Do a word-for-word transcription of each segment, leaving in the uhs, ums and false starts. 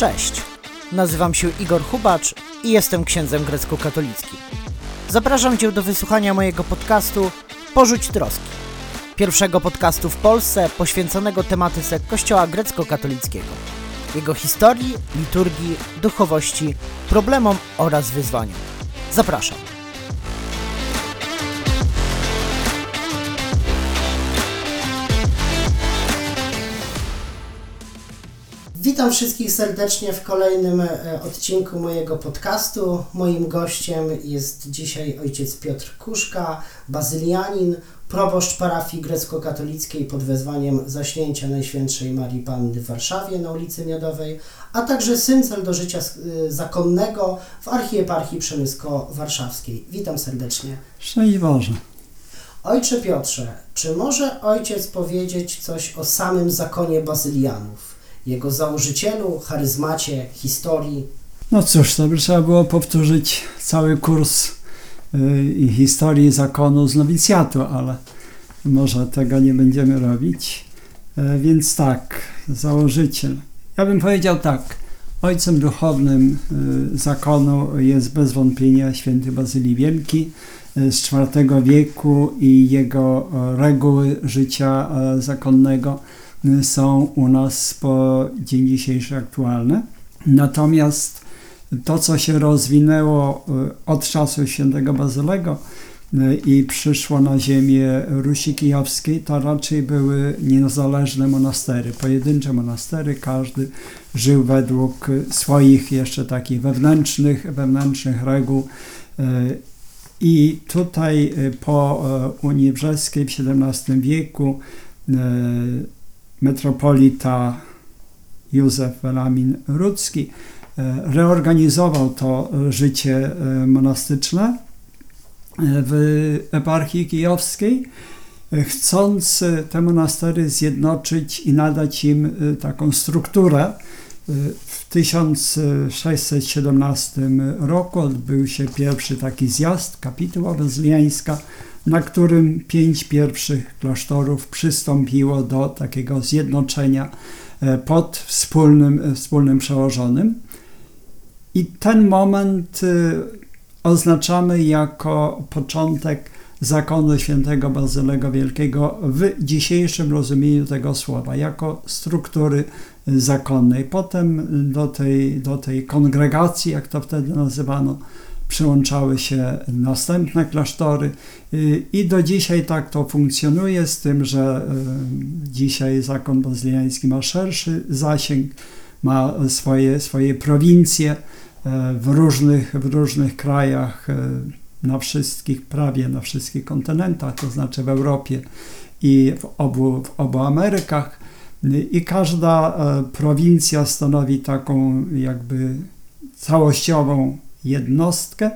Cześć, nazywam się Igor Hubacz i jestem księdzem grecko-katolickim. Zapraszam Cię do wysłuchania mojego podcastu Porzuć Troski, pierwszego podcastu w Polsce poświęconego tematyce Kościoła grecko-katolickiego, jego historii, liturgii, duchowości, problemom oraz wyzwaniom. Zapraszam. Witam wszystkich serdecznie w kolejnym odcinku mojego podcastu. Moim gościem jest dzisiaj ojciec Piotr Kuszka, bazylianin, proboszcz parafii grecko-katolickiej pod wezwaniem Zaśnięcia Najświętszej Marii Panny w Warszawie na ulicy Miodowej, a także syncel do życia zakonnego w archieparchii przemysko-warszawskiej. Witam serdecznie. Szczęść Boże. Ojcze Piotrze, czy może ojciec powiedzieć coś o samym zakonie bazylianów? Jego założycielu, charyzmacie, historii? No cóż, to by trzeba było powtórzyć cały kurs y, historii zakonu z nowicjatu, ale może tego nie będziemy robić. Y, więc tak, założyciel. Ja bym powiedział tak, ojcem duchownym y, zakonu jest bez wątpienia święty Bazyli Wielki y, z czwartego wieku i jego reguły życia y, zakonnego są u nas po dzień dzisiejszy aktualne. Natomiast to, co się rozwinęło od czasu świętego Bazylego i przyszło na ziemię Rusi Kijowskiej, to raczej były niezależne monastery, pojedyncze monastery, każdy żył według swoich jeszcze takich wewnętrznych, wewnętrznych reguł. I tutaj po Unii Brzeskiej w siedemnastym wieku metropolita Józef Welamin-Rudzki reorganizował to życie monastyczne w eparchii kijowskiej, chcąc te monastery zjednoczyć i nadać im taką strukturę. W tysiąc sześćset siedemnastym roku odbył się pierwszy taki zjazd, kapituła bazyliańska, na którym pięć pierwszych klasztorów przystąpiło do takiego zjednoczenia pod wspólnym, wspólnym przełożonym. I ten moment oznaczamy jako początek zakonu świętego Bazylego Wielkiego w dzisiejszym rozumieniu tego słowa, jako struktury zakonnej. Potem do tej, do tej kongregacji, jak to wtedy nazywano, przyłączały się następne klasztory i do dzisiaj tak to funkcjonuje, z tym, że dzisiaj zakon bazyliański ma szerszy zasięg, ma swoje, swoje prowincje w różnych, w różnych krajach, na wszystkich, prawie na wszystkich kontynentach, to znaczy w Europie i w obu, w obu Amerykach, i każda prowincja stanowi taką jakby całościową jednostkę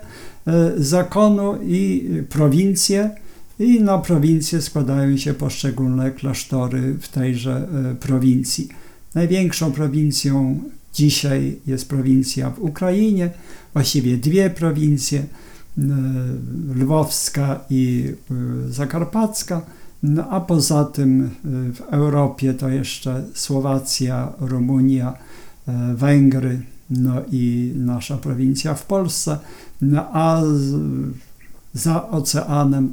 zakonu i prowincję, i na prowincję składają się poszczególne klasztory w tejże prowincji. Największą prowincją dzisiaj jest prowincja w Ukrainie, właściwie dwie prowincje, Lwowska i Zakarpacka, no a poza tym w Europie to jeszcze Słowacja, Rumunia, Węgry, no i nasza prowincja w Polsce, no a za oceanem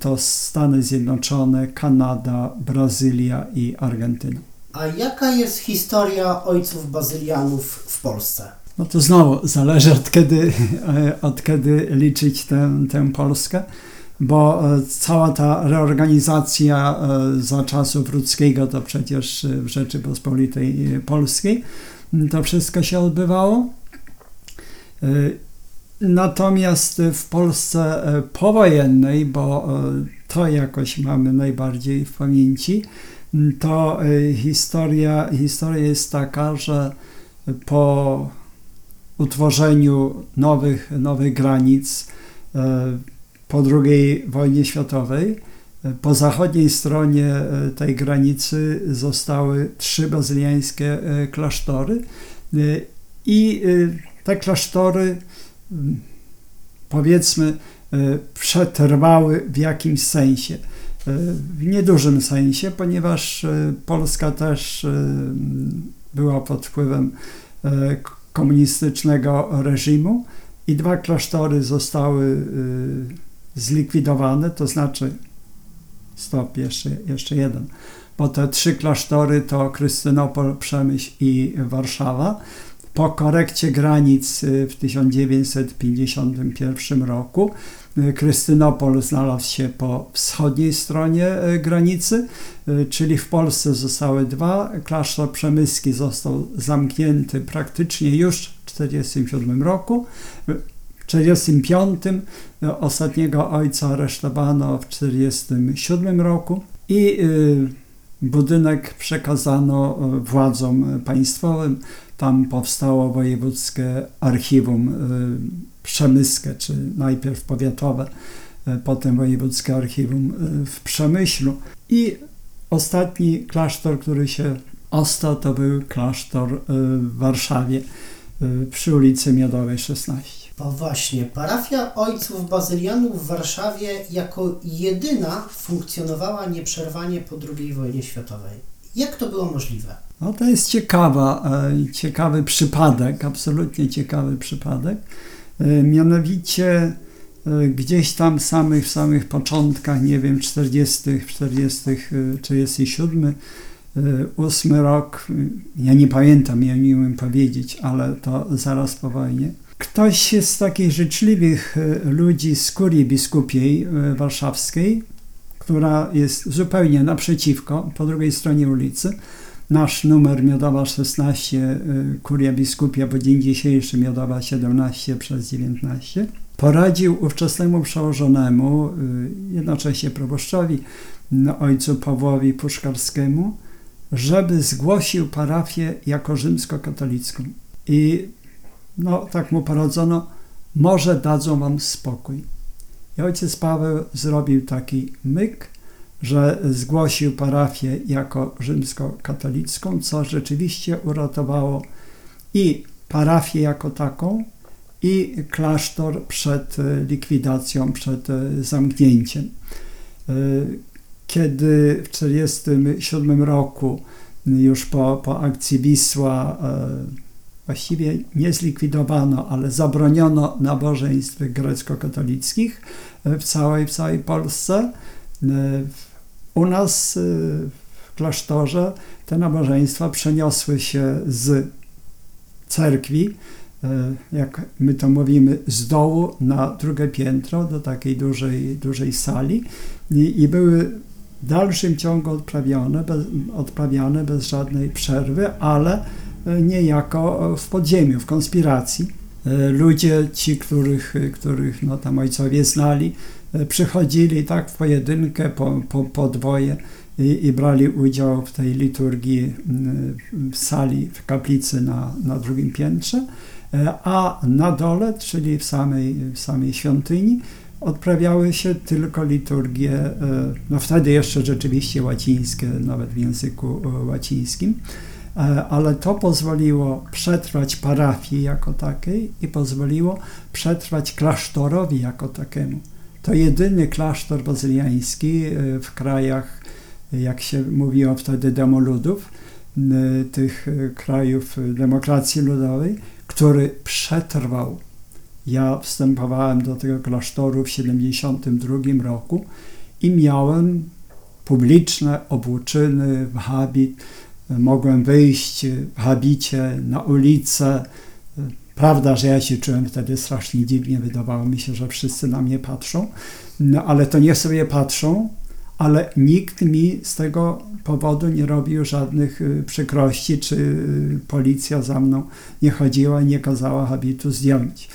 to Stany Zjednoczone, Kanada, Brazylia i Argentyna. A jaka jest historia ojców bazylianów w Polsce? No to znowu zależy od kiedy, od kiedy liczyć tę, tę Polskę, bo cała ta reorganizacja za czasów Rudzkiego to przecież w Rzeczypospolitej Polskiej to wszystko się odbywało. Natomiast w Polsce powojennej, bo to jakoś mamy najbardziej w pamięci, to historia, historia jest taka, że po utworzeniu nowych, nowych granic po drugiej wojnie światowej po zachodniej stronie tej granicy zostały trzy bazyliańskie klasztory i te klasztory, powiedzmy, przetrwały w jakimś sensie, w niedużym sensie, ponieważ Polska też była pod wpływem komunistycznego reżimu i dwa klasztory zostały zlikwidowane, to znaczy, stop, jeszcze, jeszcze jeden, bo te trzy klasztory to Krystynopol, Przemyśl i Warszawa. Po korekcie granic w tysiąc dziewięćset pięćdziesiątym pierwszym roku Krystynopol znalazł się po wschodniej stronie granicy, czyli w Polsce zostały dwa. Klasztor przemyski został zamknięty praktycznie już w tysiąc dziewięćset czterdziestym siódmym roku. W tysiąc dziewięćset czterdziestym piątym ostatniego ojca aresztowano w tysiąc dziewięćset czterdziestym siódmym roku i budynek przekazano władzom państwowym. Tam powstało wojewódzkie archiwum przemyskie, czy najpierw powiatowe, potem wojewódzkie archiwum w Przemyślu. I ostatni klasztor, który się ostał, to był klasztor w Warszawie przy ulicy Miodowej szesnaście. No właśnie, parafia ojców bazylianów w Warszawie jako jedyna funkcjonowała nieprzerwanie po drugiej wojnie światowej. Jak to było możliwe? No to jest ciekawa, ciekawy przypadek, absolutnie ciekawy przypadek. Mianowicie gdzieś tam samych, w samych początkach, nie wiem, czterdziestym, czterdziestym, czterdziestym siódmym, ósmym rok, ja nie pamiętam, ja nie umiem powiedzieć, ale to zaraz po wojnie. Ktoś z takich życzliwych ludzi z kurii biskupiej warszawskiej, która jest zupełnie naprzeciwko, po drugiej stronie ulicy, nasz numer Miodowa szesnaście, kuria biskupia, bo dzień dzisiejszy Miodowa siedemnaście przez dziewiętnaście, poradził ówczesnemu przełożonemu, jednocześnie proboszczowi, ojcu Pawłowi Puszkarskiemu, żeby zgłosił parafię jako rzymskokatolicką. I no, tak mu poradzono, może dadzą wam spokój. I ojciec Paweł zrobił taki myk, że zgłosił parafię jako rzymskokatolicką, co rzeczywiście uratowało i parafię jako taką, i klasztor przed likwidacją, przed zamknięciem. Kiedy w tysiąc dziewięćset czterdziestym siódmym roku, już po, po akcji Wisła, właściwie nie zlikwidowano, ale zabroniono nabożeństw grecko-katolickich w całej, w całej Polsce, u nas w klasztorze te nabożeństwa przeniosły się z cerkwi, jak my to mówimy, z dołu na drugie piętro do takiej dużej, dużej sali i, i były w dalszym ciągu odprawiane bez, odprawiane bez żadnej przerwy, ale niejako w podziemiu, w konspiracji. Ludzie ci, których, których no, tam ojcowie znali, przychodzili tak w pojedynkę, po, po, po dwoje i, i brali udział w tej liturgii w sali, w kaplicy na, na drugim piętrze, a na dole, czyli w samej, w samej świątyni, odprawiały się tylko liturgie, no wtedy jeszcze rzeczywiście łacińskie, nawet w języku łacińskim, ale to pozwoliło przetrwać parafii jako takiej i pozwoliło przetrwać klasztorowi jako takiemu. To jedyny klasztor bazyliański w krajach, jak się mówiło wtedy, demoludów, tych krajów demokracji ludowej, który przetrwał. Ja wstępowałem do tego klasztoru w tysiąc dziewięćset siedemdziesiątym drugim roku i miałem publiczne obłóczyny w habit. Mogłem wyjść w habicie na ulicę. Prawda, że ja się czułem wtedy strasznie dziwnie, wydawało mi się, że wszyscy na mnie patrzą, no, ale to niech sobie patrzą, ale nikt mi z tego powodu nie robił żadnych przykrości, czy policja za mną nie chodziła i nie kazała habitu zdjąć.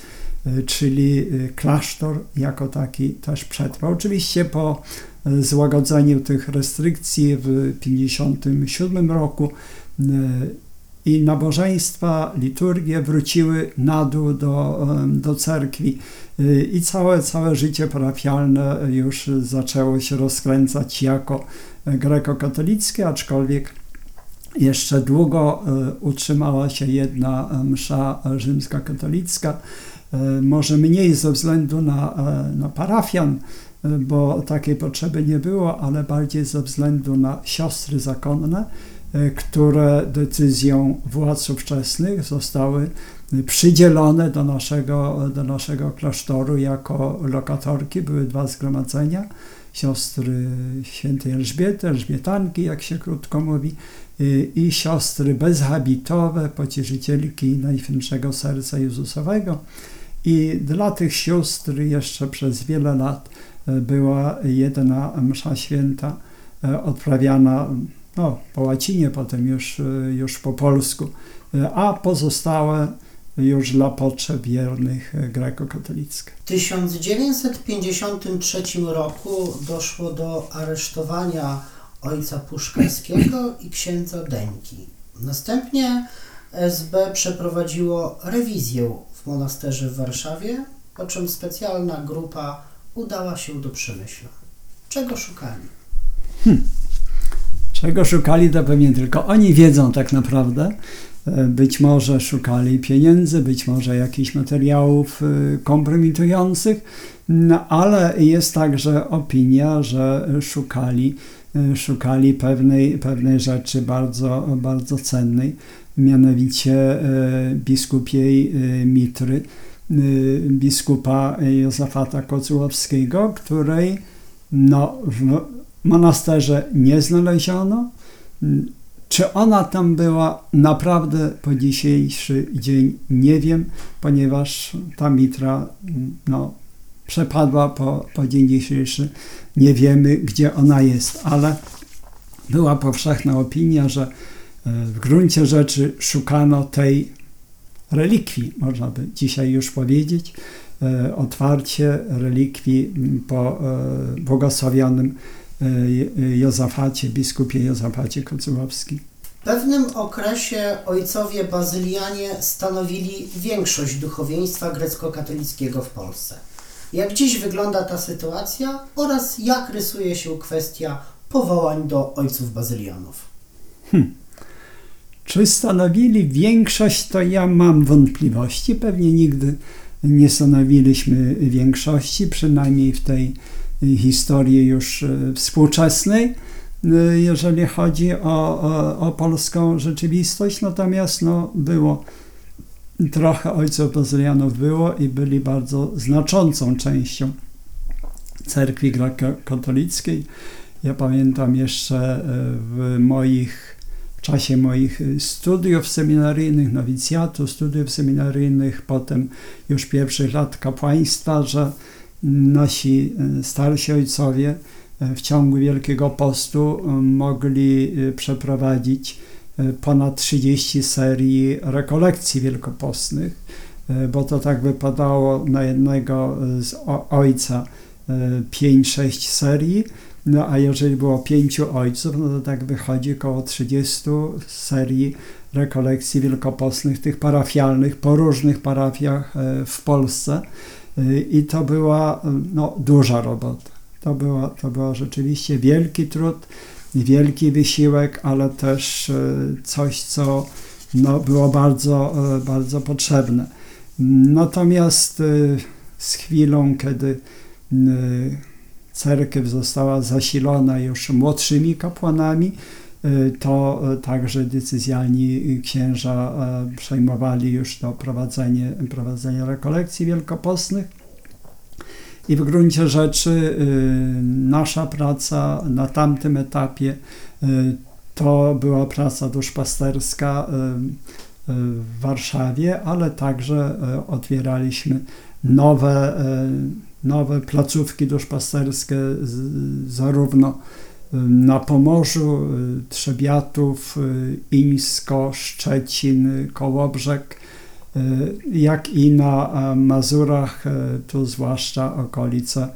Czyli klasztor jako taki też przetrwał. Oczywiście po złagodzeniu tych restrykcji w tysiąc dziewięćset pięćdziesiątym siódmym roku i nabożeństwa, liturgie wróciły na dół do, do cerkwi i całe, całe życie parafialne już zaczęło się rozkręcać jako grekokatolickie, aczkolwiek jeszcze długo utrzymała się jedna msza rzymskokatolicka, może mniej ze względu na, na parafian, bo takiej potrzeby nie było, ale bardziej ze względu na siostry zakonne, które decyzją władz ówczesnych zostały przydzielone do naszego, do naszego klasztoru jako lokatorki. Były dwa zgromadzenia, siostry świętej Elżbiety, Elżbietanki, jak się krótko mówi, i siostry bezhabitowe, pocieszycielki Najświętszego Serca Jezusowego. I dla tych sióstr jeszcze przez wiele lat była jedna msza święta odprawiana no, po łacinie, potem już, już po polsku, a pozostałe już dla potrzeb wiernych grekokatolickich. W tysiąc dziewięćset pięćdziesiątym trzecim roku doszło do aresztowania ojca Puszkarskiego i księdza Deńki. Następnie S B przeprowadziło rewizję w monasterze w Warszawie, po czym specjalna grupa udała się do Przemyśla. Czego szukali? Hmm. Czego szukali, to pewnie tylko oni wiedzą tak naprawdę. Być może szukali pieniędzy, być może jakichś materiałów kompromitujących, no ale jest także opinia, że szukali, szukali pewnej, pewnej rzeczy bardzo, bardzo cennej, mianowicie biskupiej mitry biskupa Jozafata Kocyłowskiego, której no, w monasterze nie znaleziono. Czy ona tam była, naprawdę po dzisiejszy dzień nie wiem, ponieważ ta mitra no, przepadła po, po dzień dzisiejszy. Nie wiemy, gdzie ona jest, ale była powszechna opinia, że w gruncie rzeczy szukano tej relikwii, można by dzisiaj już powiedzieć, otwarcie relikwii po błogosławionym Jozafacie, biskupie Jozafacie Kocyłowskim. W pewnym okresie ojcowie bazylianie stanowili większość duchowieństwa grecko-katolickiego w Polsce. Jak dziś wygląda ta sytuacja oraz jak rysuje się kwestia powołań do ojców bazylianów? Hmm. Czy stanowili większość, to ja mam wątpliwości. Pewnie nigdy nie stanowiliśmy większości, przynajmniej w tej historii już współczesnej, jeżeli chodzi o, o, o polską rzeczywistość. Natomiast no, było trochę ojców bazylianów było i byli bardzo znaczącą częścią cerkwi grekokatolickiej. Ja pamiętam jeszcze w moich w czasie moich studiów seminaryjnych, nowicjatu, studiów seminaryjnych, potem już pierwszych lat kapłaństwa, że nasi starsi ojcowie w ciągu Wielkiego Postu mogli przeprowadzić ponad trzydzieści serii rekolekcji wielkopostnych, bo to tak wypadało na jednego z ojca pięć sześć serii. No a jeżeli było pięciu ojców, no to tak wychodzi około trzydziestu serii rekolekcji wielkopostnych, tych parafialnych, po różnych parafiach w Polsce. I to była no, duża robota. To była, to była rzeczywiście wielki trud, wielki wysiłek, ale też coś, co no, było bardzo, bardzo potrzebne. Natomiast z chwilą, kiedy cerkiew została zasilona już młodszymi kapłanami, to także decyzjalni księża przejmowali już to prowadzenie, prowadzenie rekolekcji wielkopostnych. I w gruncie rzeczy nasza praca na tamtym etapie to była praca duszpasterska w Warszawie, ale także otwieraliśmy nowe nowe placówki duszpasterskie zarówno na Pomorzu, Trzebiatów, Ińsko, Szczecin, Kołobrzeg, jak i na Mazurach, tu zwłaszcza okolice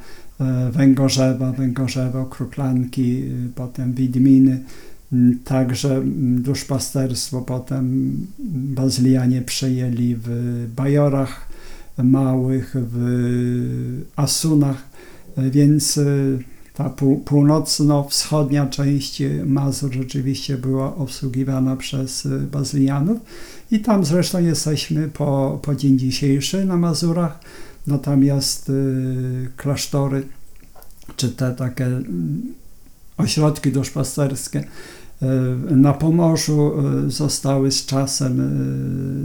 Węgorzewa, Węgorzewo, Kruklanki, potem Widminy. Także duszpasterstwo potem bazylianie przejęli w Bajorach Małych, w Asunach, więc ta północno-wschodnia część Mazur rzeczywiście była obsługiwana przez bazylianów i tam zresztą jesteśmy po, po dzień dzisiejszy na Mazurach, natomiast klasztory czy te takie ośrodki duszpasterskie na Pomorzu zostały z czasem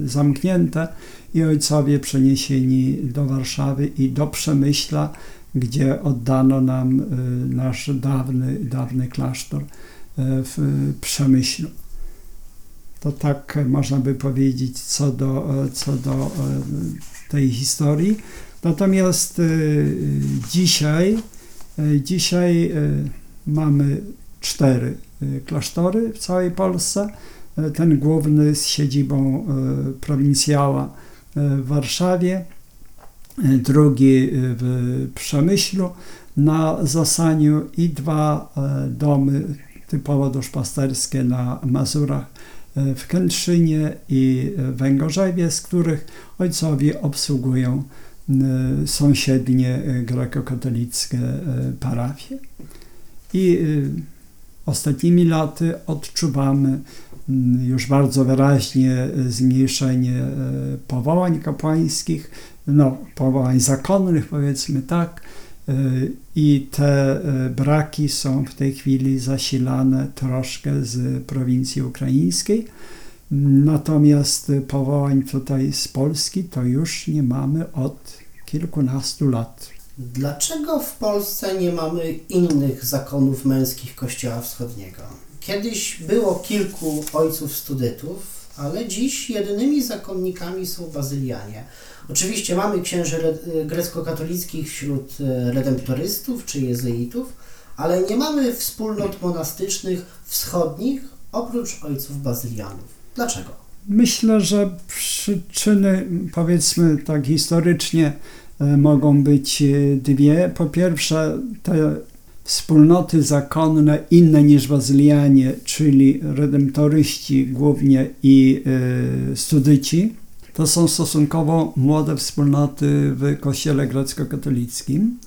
zamknięte i ojcowie przeniesieni do Warszawy i do Przemyśla, gdzie oddano nam nasz dawny, dawny klasztor w Przemyślu. To tak można by powiedzieć co do, co do tej historii. Natomiast dzisiaj, dzisiaj mamy cztery klasztory w całej Polsce. Ten główny z siedzibą prowincjała w Warszawie, drugi w Przemyślu na Zasaniu i dwa domy typowo duszpasterskie na Mazurach w Kętrzynie i Węgorzewie, z których ojcowie obsługują sąsiednie grekokatolickie parafie. I ostatnimi laty odczuwamy już bardzo wyraźnie zmniejszenie powołań kapłańskich, no powołań zakonnych, powiedzmy tak, i te braki są w tej chwili zasilane troszkę z prowincji ukraińskiej. Natomiast powołań tutaj z Polski to już nie mamy od kilkunastu lat. Dlaczego w Polsce nie mamy innych zakonów męskich Kościoła Wschodniego? Kiedyś było kilku ojców studytów, ale dziś jedynymi zakonnikami są bazylianie. Oczywiście mamy księży grecko-katolickich wśród redemptorystów czy jezuitów, ale nie mamy wspólnot monastycznych wschodnich oprócz ojców bazylianów. Dlaczego? Myślę, że przyczyny, powiedzmy tak historycznie, mogą być dwie. Po pierwsze, te wspólnoty zakonne inne niż bazylianie, czyli redemptoryści głównie i studyci, to są stosunkowo młode wspólnoty w kościele grecko-katolickim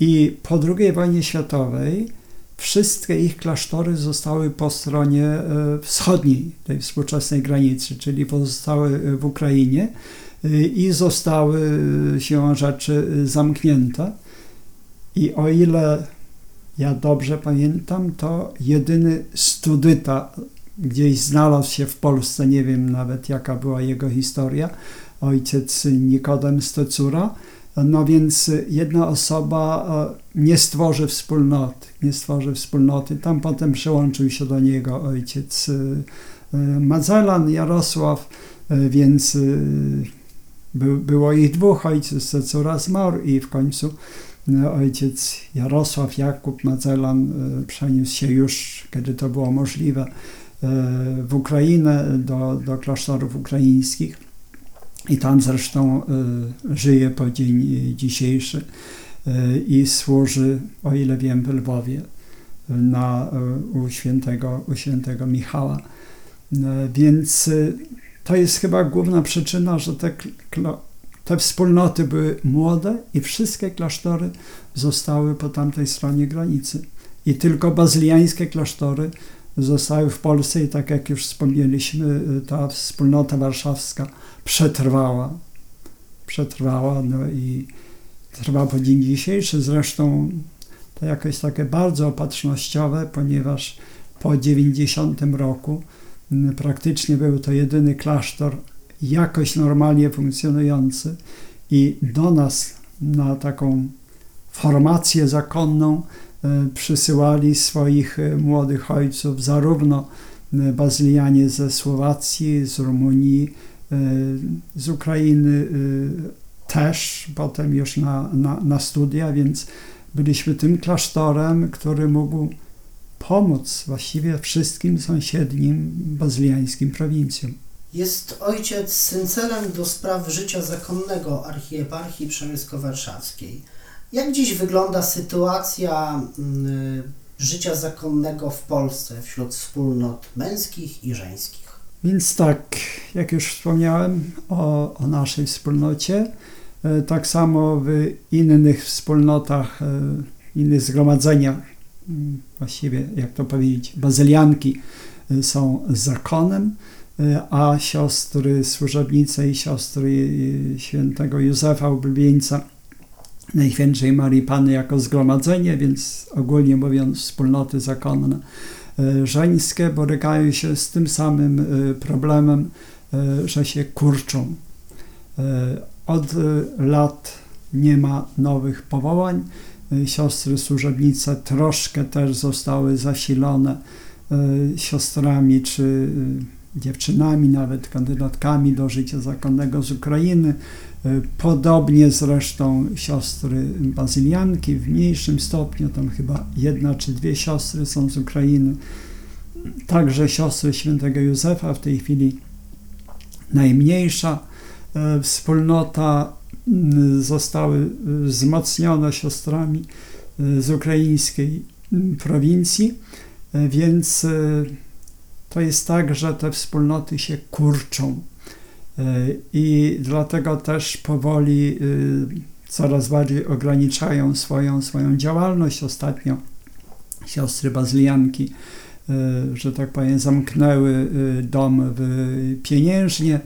i po drugiej wojnie światowej wszystkie ich klasztory zostały po stronie wschodniej tej współczesnej granicy, czyli pozostały w Ukrainie i zostały siłą rzeczy zamknięte. I o ile ja dobrze pamiętam, to jedyny studyta gdzieś znalazł się w Polsce, nie wiem nawet jaka była jego historia, ojciec Nikodem Stecura. No więc jedna osoba nie stworzy wspólnoty, nie stworzy wspólnoty. Tam potem przyłączył się do niego ojciec Mazelan Jarosław, więc by, było ich dwóch, ojciec Stecura zmarł i w końcu ojciec Jarosław Jakub Mazelan przeniósł się już, kiedy to było możliwe, w Ukrainę, do, do klasztorów ukraińskich i tam zresztą żyje po dzień dzisiejszy i służy, o ile wiem, w Lwowie na, u, świętego, u świętego Michała. Więc to jest chyba główna przyczyna, że te, te wspólnoty były młode i wszystkie klasztory zostały po tamtej stronie granicy. I tylko bazyliańskie klasztory zostały w Polsce i tak jak już wspomnieliśmy, ta wspólnota warszawska przetrwała. Przetrwała no i trwa po dzień dzisiejszy. Zresztą to jakoś takie bardzo opatrznościowe, ponieważ po dziewięćdziesiątym roku praktycznie był to jedyny klasztor jakoś normalnie funkcjonujący i do nas na taką formację zakonną przysyłali swoich młodych ojców zarówno bazylianie ze Słowacji, z Rumunii, z Ukrainy też, potem już na, na, na studia, więc byliśmy tym klasztorem, który mógł pomóc właściwie wszystkim sąsiednim bazyliańskim prowincjom. Jest ojciec syncelem do spraw życia zakonnego archieparchii przemysko-warszawskiej. Jak dziś wygląda sytuacja y, życia zakonnego w Polsce wśród wspólnot męskich i żeńskich? Więc tak, jak już wspomniałem o, o naszej wspólnocie, y, tak samo w innych wspólnotach, y, innych zgromadzeniach, y, właściwie jak to powiedzieć, bazylianki y, są zakonem, y, a siostry służebnice i siostry y, świętego Józefa Oblubieńca Najświętszej Marii Panny jako zgromadzenie, więc ogólnie mówiąc wspólnoty zakonne żeńskie borykają się z tym samym problemem, że się kurczą. Od lat nie ma nowych powołań. Siostry służebnice troszkę też zostały zasilone siostrami czy dziewczynami, nawet kandydatkami do życia zakonnego z Ukrainy. Podobnie zresztą siostry bazylianki w mniejszym stopniu, tam chyba jedna czy dwie siostry są z Ukrainy. Także siostry świętego Józefa, w tej chwili najmniejsza wspólnota, zostały wzmocnione siostrami z ukraińskiej prowincji, więc to jest tak, że te wspólnoty się kurczą i dlatego też powoli coraz bardziej ograniczają swoją, swoją działalność. Ostatnio siostry bazylianki, że tak powiem, zamknęły dom w Pieniężnie,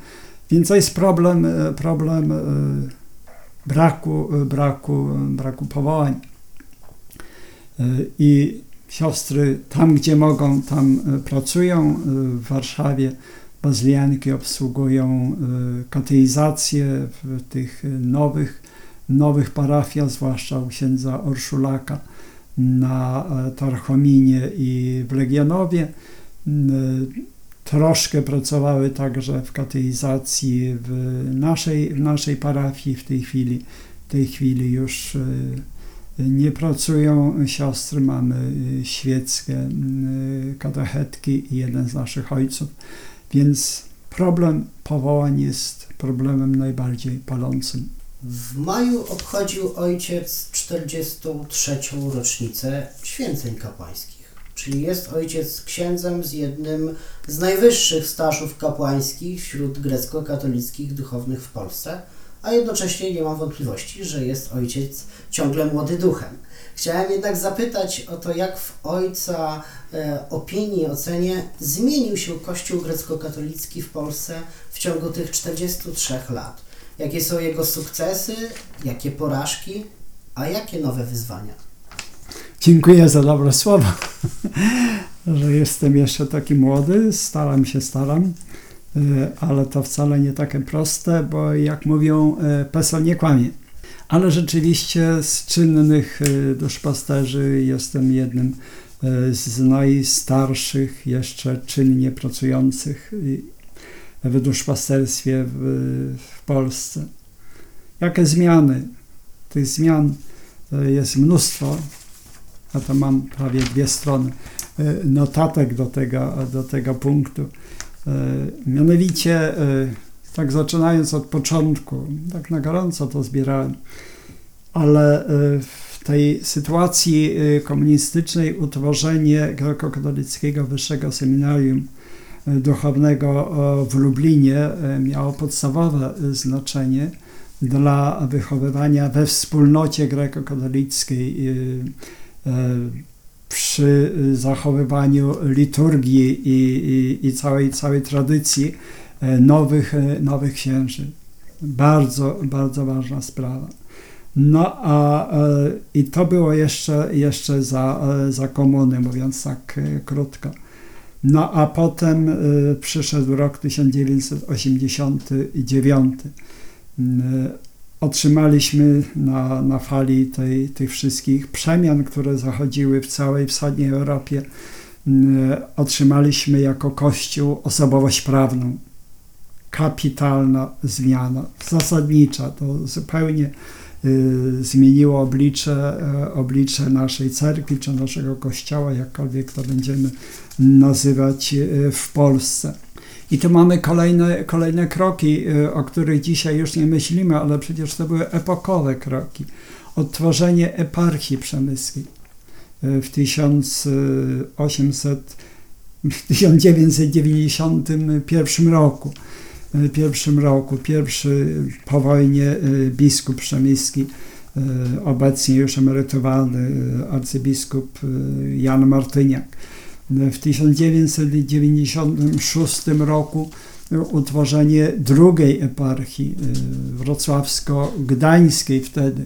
więc to jest problem, problem braku, braku, braku powołań. I siostry tam, gdzie mogą, tam pracują. W Warszawie bazylianki obsługują kateizację w tych nowych, nowych parafiach, zwłaszcza u księdza Orszulaka na Tarchominie i w Legionowie. Troszkę pracowały także w kateizacji w naszej, w naszej parafii. W tej chwili, w tej chwili już nie pracują siostry, mamy świeckie katechetki i jeden z naszych ojców, więc problem powołań jest problemem najbardziej palącym. W maju obchodził ojciec czterdziestą trzecią rocznicę święceń kapłańskich, czyli jest ojciec księdzem z jednym z najwyższych stażów kapłańskich wśród grecko-katolickich duchownych w Polsce, a jednocześnie nie mam wątpliwości, że jest ojciec ciągle młody duchem. Chciałem jednak zapytać o to, jak w ojca e, opinii, ocenie zmienił się Kościół grecko-katolicki w Polsce w ciągu tych czterdziestu trzech lat. Jakie są jego sukcesy, jakie porażki, a jakie nowe wyzwania? Dziękuję za dobre słowa, że jestem jeszcze taki młody, staram się, staram. Ale to wcale nie takie proste, bo jak mówią, PESEL nie kłamie. Ale rzeczywiście z czynnych duszpasterzy jestem jednym z najstarszych jeszcze czynnie pracujących w duszpasterstwie w, w Polsce. Jakie zmiany? Tych zmian jest mnóstwo, a to mam prawie dwie strony notatek do tego, do tego punktu. Mianowicie, tak zaczynając od początku, tak na gorąco to zbierałem, ale w tej sytuacji komunistycznej utworzenie Grekokatolickiego Wyższego Seminarium Duchownego w Lublinie miało podstawowe znaczenie dla wychowywania we wspólnocie grekokatolickiej przy zachowywaniu liturgii i, i, i całej, całej tradycji nowych, nowych księży. Bardzo, bardzo ważna sprawa. No a i to było jeszcze, jeszcze za, za komuny, mówiąc tak krótko. No a potem przyszedł rok tysiąc dziewięćset osiemdziesiąty dziewiąty. Otrzymaliśmy na, na fali tej, tych wszystkich przemian, które zachodziły w całej wschodniej Europie, otrzymaliśmy jako Kościół osobowość prawną. Kapitalna zmiana, zasadnicza. To zupełnie y, zmieniło oblicze, oblicze naszej cerkwi czy naszego kościoła, jakkolwiek to będziemy nazywać w Polsce. I tu mamy kolejne, kolejne kroki, o których dzisiaj już nie myślimy, ale przecież to były epokowe kroki. Odtworzenie eparchii przemyskiej w tysiąc dziewięćset dziewięćdziesiątym pierwszym roku. Pierwszym roku, pierwszy po wojnie biskup przemyski, obecnie już emerytowany arcybiskup Jan Martyniak. W tysiąc dziewięćset dziewięćdziesiątym szóstym roku utworzenie drugiej eparchii wrocławsko-gdańskiej wtedy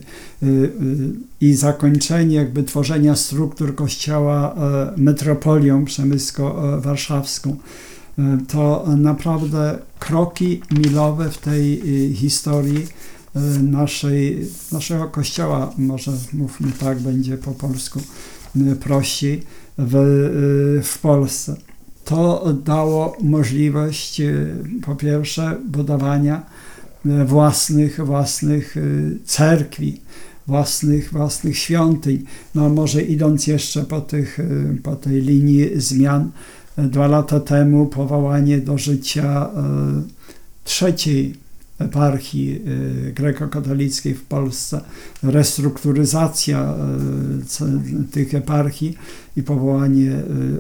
i zakończenie jakby tworzenia struktur kościoła metropolią przemysko-warszawską. To naprawdę kroki milowe w tej historii naszej, naszego kościoła, może mówmy tak, będzie po polsku prościej, w, w Polsce. To dało możliwość, po pierwsze, budowania własnych, własnych cerkwi, własnych, własnych świątyń. No może idąc jeszcze po, tych, po tej linii zmian, dwa lata temu powołanie do życia trzeciej eparchii grekokatolickiej w Polsce, restrukturyzacja tych eparchii i powołanie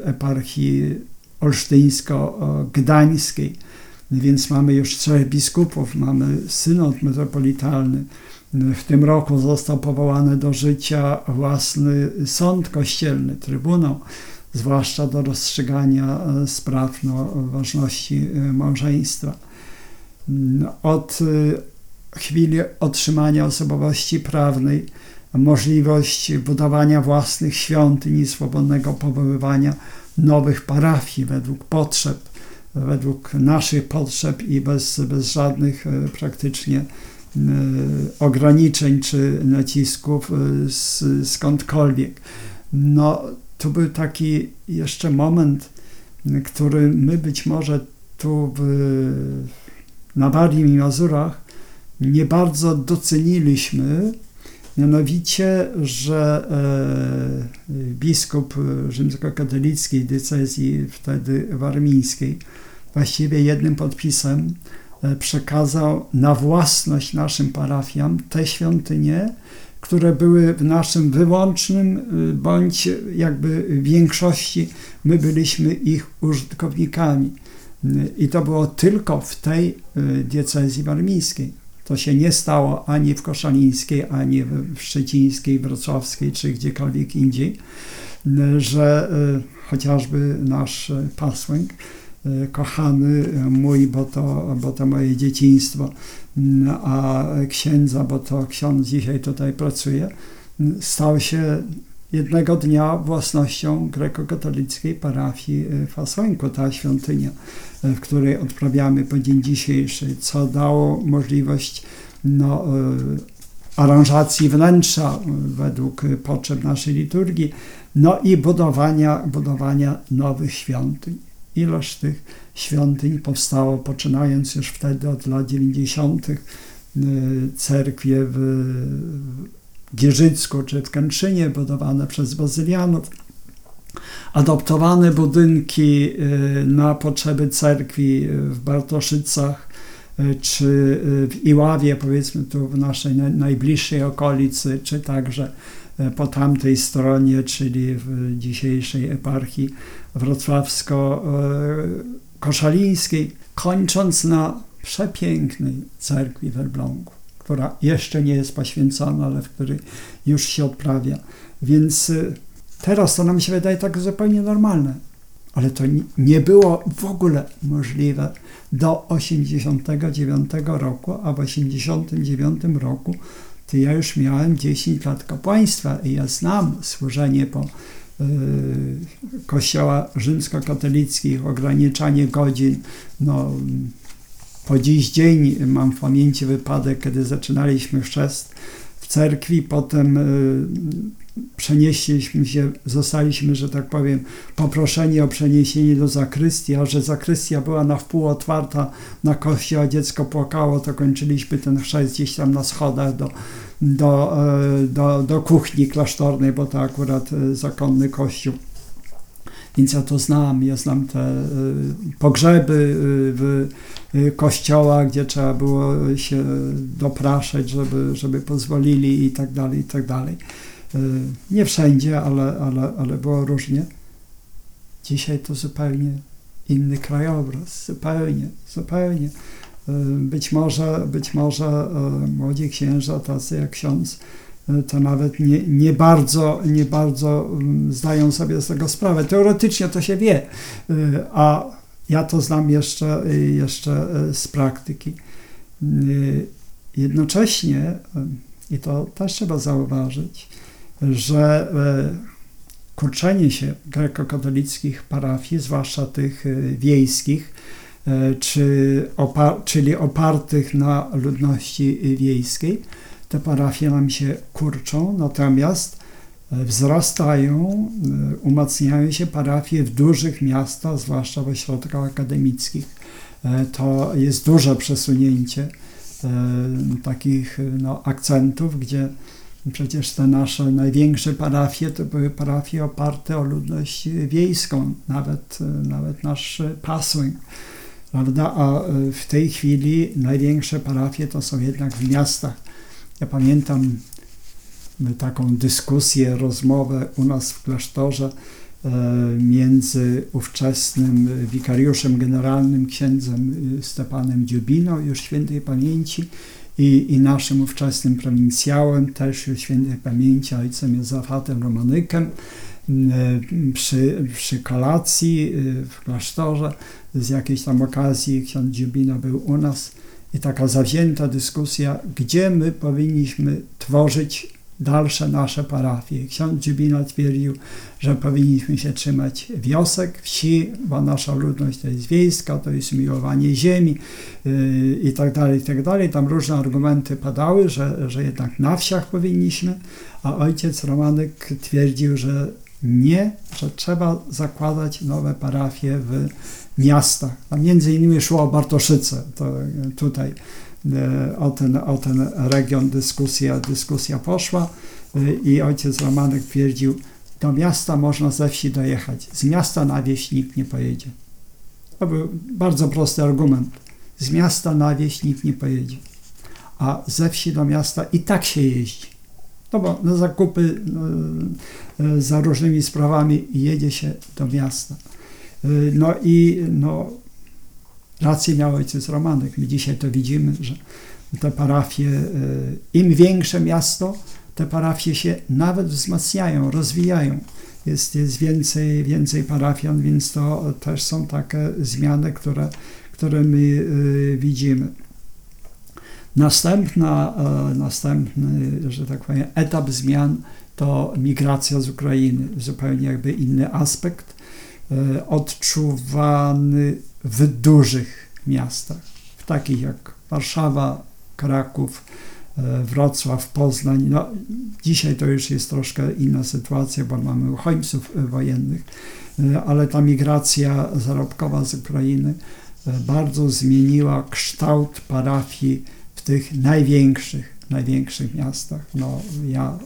eparchii olsztyńsko-gdańskiej. Więc mamy już trzech biskupów, mamy synod metropolitalny. W tym roku został powołany do życia własny sąd kościelny, trybunał, zwłaszcza do rozstrzygania spraw no, ważności małżeństwa. Od chwili otrzymania osobowości prawnej możliwość budowania własnych świątyń i swobodnego powoływania nowych parafii według potrzeb, według naszych potrzeb i bez, bez żadnych praktycznie ograniczeń czy nacisków skądkolwiek. No, tu był taki jeszcze moment, który my być może tu w na Barii i Mazurach nie bardzo doceniliśmy, mianowicie, że biskup rzymskokatolickiej diecezji wtedy warmińskiej właściwie jednym podpisem przekazał na własność naszym parafiom te świątynie, które były w naszym wyłącznym, bądź jakby w większości my byliśmy ich użytkownikami. I to było tylko w tej diecezji warmińskiej. To się nie stało ani w koszalińskiej, ani w szczecińskiej, wrocławskiej, czy gdziekolwiek indziej, że chociażby nasz Pasłęk, kochany mój, bo to, bo to moje dzieciństwo, a księdza, bo to ksiądz dzisiaj tutaj pracuje, stał się jednego dnia własnością grekokatolickiej parafii w Pasłęku, ta świątynia, w której odprawiamy po dzień dzisiejszy, co dało możliwość no, aranżacji wnętrza według potrzeb naszej liturgii, no i budowania, budowania nowych świątyń. Ilość tych świątyń powstało, poczynając już wtedy od lat dziewięćdziesiątych cerkwie w Gierzycku czy w Kętrzynie, budowane przez bazylianów, adoptowane budynki na potrzeby cerkwi w Bartoszycach czy w Iławie, powiedzmy tu w naszej najbliższej okolicy, czy także po tamtej stronie, czyli w dzisiejszej eparchii wrocławsko-koszalińskiej, kończąc na przepięknej cerkwi w Elblągu, która jeszcze nie jest poświęcona, ale w której już się odprawia. Więc teraz to nam się wydaje tak zupełnie normalne, ale to nie było w ogóle możliwe do osiemdziesiątego dziewiątego roku, a w osiemdziesiątym dziewiątym roku to ja już miałem dziesięć lat kapłaństwa i ja znam służenie po yy, kościoła rzymskokatolickich, ograniczanie godzin, no, po dziś dzień mam w pamięci wypadek, kiedy zaczynaliśmy chrzest w cerkwi, potem przenieśliśmy się, zostaliśmy, że tak powiem, poproszeni o przeniesienie do zakrystii, a że zakrystia była na wpół otwarta na kości, a dziecko płakało, to kończyliśmy ten chrzest gdzieś tam na schodach do, do, do, do kuchni klasztornej, bo to akurat zakonny kościół. Więc ja to znam, ja znam te pogrzeby w kościołach, gdzie trzeba było się dopraszać, żeby, żeby pozwolili i tak dalej, i tak dalej. Nie wszędzie, ale, ale, ale było różnie. Dzisiaj to zupełnie inny krajobraz, zupełnie, zupełnie. Być może, być może młodzi księża, tacy jak ksiądz, to nawet nie, nie, bardzo, nie bardzo zdają sobie z tego sprawę. Teoretycznie to się wie, a Ja to znam jeszcze, jeszcze z praktyki. Jednocześnie, i to też trzeba zauważyć, że kurczenie się grekokatolickich parafii, zwłaszcza tych wiejskich, czy opar- czyli opartych na ludności wiejskiej, te parafie nam się kurczą, natomiast wzrastają, umacniają się parafie w dużych miastach, zwłaszcza w ośrodkach akademickich. To jest duże przesunięcie takich no, akcentów, gdzie przecież te nasze największe parafie to były parafie oparte o ludność wiejską, nawet, nawet nasz Pasłyn, prawda? A w tej chwili największe parafie to są jednak w miastach. Ja pamiętam taką dyskusję, rozmowę u nas w klasztorze między ówczesnym wikariuszem generalnym, księdzem Stepanem Dziubiną, już świętej pamięci, i, i naszym ówczesnym prowincjałem, też już świętej pamięci, ojcem Józafatem Romanykiem, przy, przy kolacji w klasztorze. Z jakiejś tam okazji ksiądz Dziubina był u nas i taka zawzięta dyskusja, gdzie my powinniśmy tworzyć dalsze nasze parafie. Ksiądz Dziubina twierdził, że powinniśmy się trzymać wiosek, wsi, bo nasza ludność to jest wiejska, to jest miłowanie ziemi yy, i tak dalej, i tak dalej. Tam różne argumenty padały, że, że jednak na wsiach powinniśmy, a ojciec Romanek twierdził, że nie, że trzeba zakładać nowe parafie w miastach. A między innymi szło o Bartoszyce, to tutaj o ten, o ten region dyskusja, dyskusja poszła i ojciec Romanek twierdził, do miasta można ze wsi dojechać, z miasta na wieś nikt nie pojedzie. To był bardzo prosty argument. Z miasta na wieś nikt nie pojedzie, a ze wsi do miasta i tak się jeździ. No bo na zakupy, za różnymi sprawami jedzie się do miasta. No i no, rację miał ojciec Romanek. My dzisiaj to widzimy, że te parafie, im większe miasto, te parafie się nawet wzmacniają, rozwijają. Jest, jest więcej, więcej parafian, więc to też są takie zmiany, które, które my widzimy. Następna, następny, że tak powiem, etap zmian to migracja z Ukrainy. Zupełnie jakby inny aspekt, odczuwany w dużych miastach, w takich jak Warszawa, Kraków, Wrocław, Poznań. No, dzisiaj to już jest troszkę inna sytuacja, bo mamy uchodźców wojennych, ale ta migracja zarobkowa z Ukrainy bardzo zmieniła kształt parafii w tych największych, największych miastach. No, ja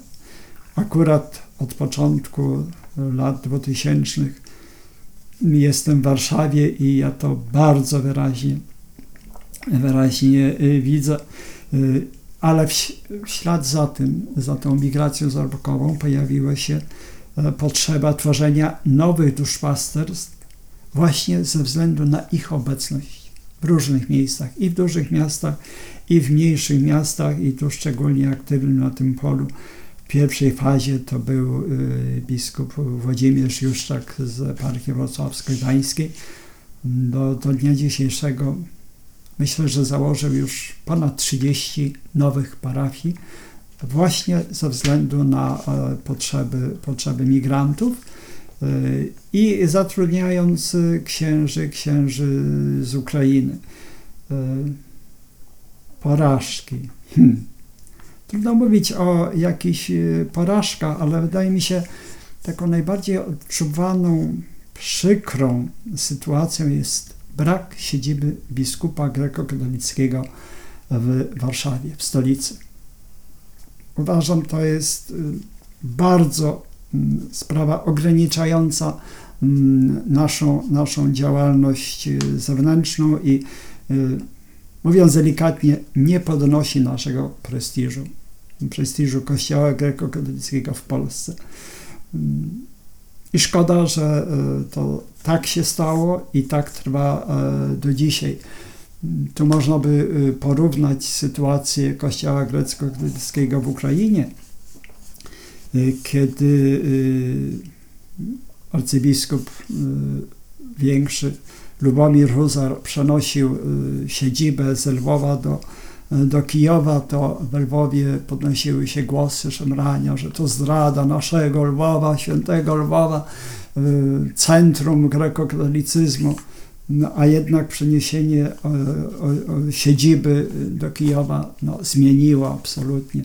akurat od początku lat dwutysięcznych jestem w Warszawie i ja to bardzo wyraźnie, wyraźnie widzę, ale w, w ślad za tym, za tą migracją zarobkową pojawiła się potrzeba tworzenia nowych duszpasterstw właśnie ze względu na ich obecność w różnych miejscach, i w dużych miastach, i w mniejszych miastach, i tu szczególnie aktywnym na tym polu. W pierwszej fazie to był biskup Włodzimierz Juszczak z eparchii wrocławsko-gdańskiej. Do, do dnia dzisiejszego myślę, że założył już ponad trzydzieści nowych parafii właśnie ze względu na potrzeby, potrzeby migrantów i zatrudniając księży, księży z Ukrainy. Porażki. Hmm. Trudno mówić o jakichś porażkach, ale wydaje mi się, taką najbardziej odczuwaną, przykrą sytuacją jest brak siedziby biskupa grekokatolickiego w Warszawie, w stolicy. Uważam, to jest bardzo sprawa ograniczająca naszą, naszą działalność zewnętrzną i mówiąc delikatnie, nie podnosi naszego prestiżu, prestiżu Kościoła grekokatolickiego w Polsce. I szkoda, że to tak się stało i tak trwa do dzisiaj. Tu można by porównać sytuację Kościoła grecko-katolickiego w Ukrainie, kiedy arcybiskup większy Lubomir Huzar przenosił siedzibę z Lwowa do, do Kijowa, to w Lwowie podnosiły się głosy szemrania, że to zdrada naszego Lwowa, świętego Lwowa, centrum grekokatolicyzmu, no, a jednak przeniesienie o, o, o siedziby do Kijowa no, zmieniło absolutnie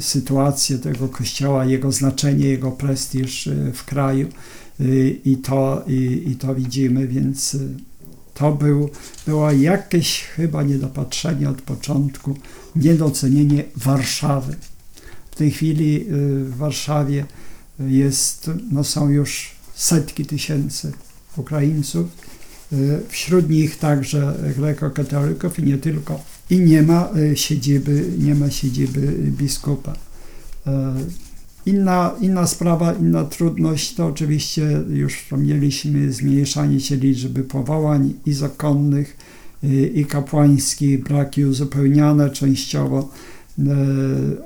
sytuację tego kościoła, jego znaczenie, jego prestiż w kraju i to, i, i to widzimy, więc to był, było jakieś chyba niedopatrzenie od początku, niedocenienie Warszawy. W tej chwili w Warszawie jest, no są już setki tysięcy Ukraińców, wśród nich także grekokatolików i nie tylko. I nie ma siedziby, nie ma siedziby biskupa. Inna, inna sprawa, inna trudność to oczywiście już wspomnieliśmy zmniejszanie się liczby powołań i zakonnych, i kapłańskich, braki uzupełniane częściowo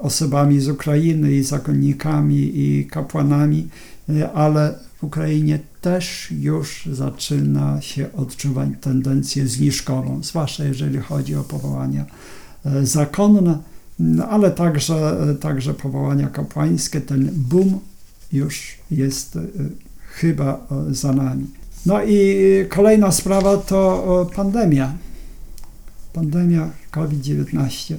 osobami z Ukrainy i zakonnikami i kapłanami, ale w Ukrainie też już zaczyna się odczuwać tendencję zniżkową, zwłaszcza jeżeli chodzi o powołania zakonne, ale także, także powołania kapłańskie. Ten boom już jest chyba za nami. No i kolejna sprawa to pandemia. Pandemia COVID dziewiętnaście.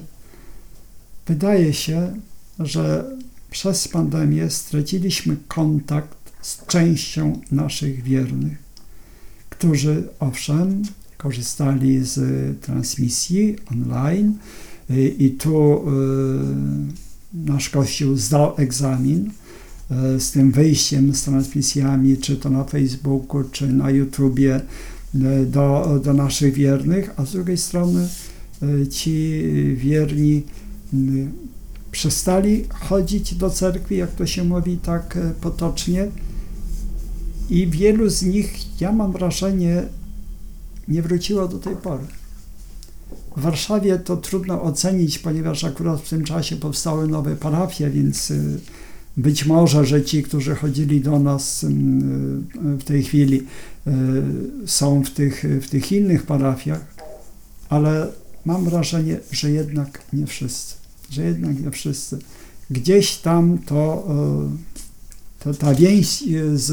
Wydaje się, że przez pandemię straciliśmy kontakt z częścią naszych wiernych, którzy owszem korzystali z transmisji online i tu nasz Kościół zdał egzamin z tym wyjściem z transmisjami, czy to na Facebooku, czy na YouTubie do, do naszych wiernych, a z drugiej strony ci wierni przestali chodzić do cerkwi, jak to się mówi tak potocznie, i wielu z nich, ja mam wrażenie, nie wróciło do tej pory. W Warszawie to trudno ocenić, ponieważ akurat w tym czasie powstały nowe parafie, więc być może, że ci, którzy chodzili do nas w tej chwili, są w tych, w tych innych parafiach, ale mam wrażenie, że jednak nie wszyscy, że jednak nie wszyscy. Gdzieś tam to, to ta więź z,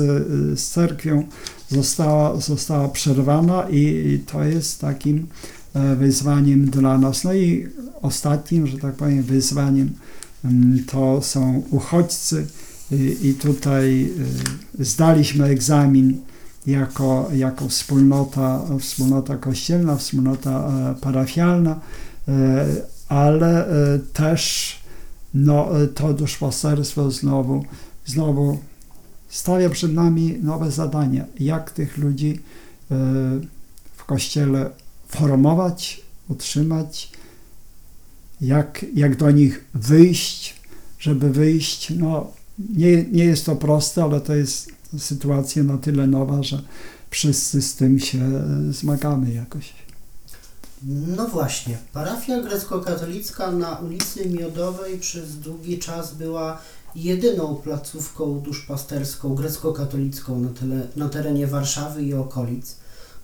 z cerkwią została, została przerwana i to jest takim wyzwaniem dla nas. No i ostatnim, że tak powiem, wyzwaniem to są uchodźcy i tutaj zdaliśmy egzamin jako, jako wspólnota, wspólnota kościelna, wspólnota parafialna, ale też no, to duszpasterstwo znowu, znowu stawia przed nami nowe zadania, jak tych ludzi w kościele formować, utrzymać, jak, jak do nich wyjść, żeby wyjść. No, nie, nie jest to proste, ale to jest sytuacja na tyle nowa, że wszyscy z tym się zmagamy jakoś. No właśnie, parafia grecko-katolicka na ulicy Miodowej przez długi czas była jedyną placówką duszpasterską grecko-katolicką na, tyle, na terenie Warszawy i okolic.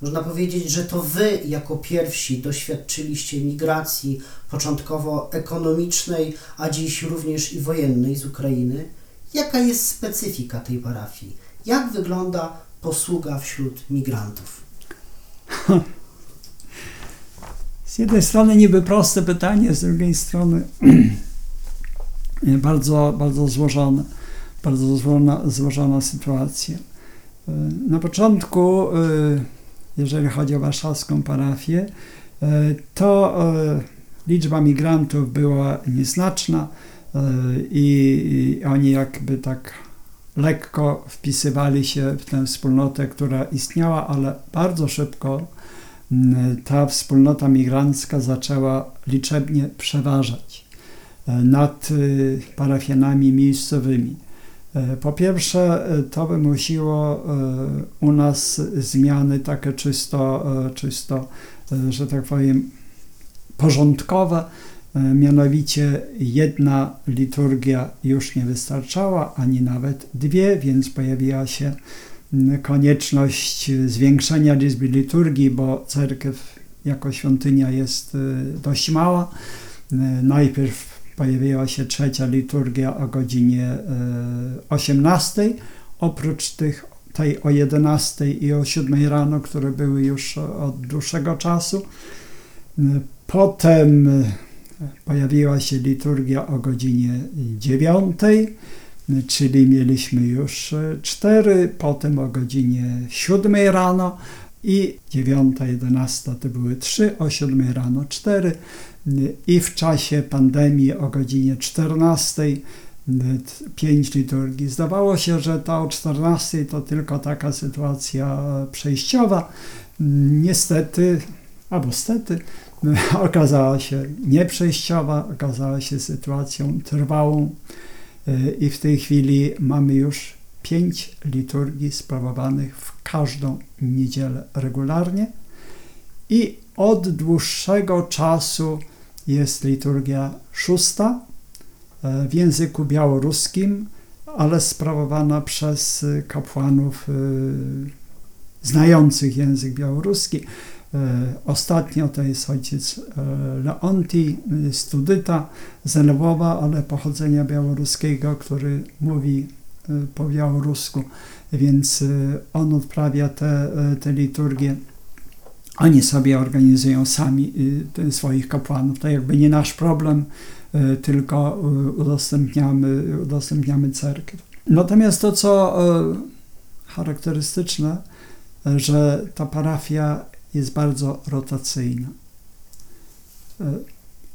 Można powiedzieć, że to Wy jako pierwsi doświadczyliście migracji początkowo ekonomicznej, a dziś również i wojennej z Ukrainy. Jaka jest specyfika tej parafii? Jak wygląda posługa wśród migrantów? Z jednej strony niby proste pytanie, z drugiej strony bardzo, bardzo złożone, bardzo złożona, złożona sytuacja. Na początku, jeżeli chodzi o warszawską parafię, to liczba migrantów była nieznaczna i oni jakby tak lekko wpisywali się w tę wspólnotę, która istniała, ale bardzo szybko ta wspólnota migrancka zaczęła liczebnie przeważać nad parafianami miejscowymi. Po pierwsze, to wymusiło u nas zmiany takie czysto, czysto, że tak powiem, porządkowe. Mianowicie jedna liturgia już nie wystarczała, ani nawet dwie, więc pojawiła się konieczność zwiększenia liczby liturgii, bo cerkiew jako świątynia jest dość mała. Najpierw pojawiła się trzecia liturgia o godzinie osiemnastej, oprócz tych, tej o jedenastej i o siódmej rano, które były już od dłuższego czasu. Potem pojawiła się liturgia o godzinie dziewiątej, czyli mieliśmy już cztery, potem o godzinie siódmej rano i dziewiąta, jedenasta to były trzy, o siódmej rano cztery i w czasie pandemii o godzinie czternastej pięć liturgii. Zdawało się, że ta o czternastej to tylko taka sytuacja przejściowa. Niestety, albo stety, okazała się nieprzejściowa, okazała się sytuacją trwałą i w tej chwili mamy już pięć liturgii sprawowanych w każdą niedzielę regularnie i od dłuższego czasu jest liturgia szósta w języku białoruskim, ale sprawowana przez kapłanów znających język białoruski. Ostatnio to jest ojciec Leonti, studyta z Lwowa, ale pochodzenia białoruskiego, który mówi po białorusku, więc on odprawia te, te liturgie. Oni sobie organizują sami swoich kapłanów. To jakby nie nasz problem, tylko udostępniamy, udostępniamy cerkiew. Natomiast to, co charakterystyczne, że ta parafia jest bardzo rotacyjna.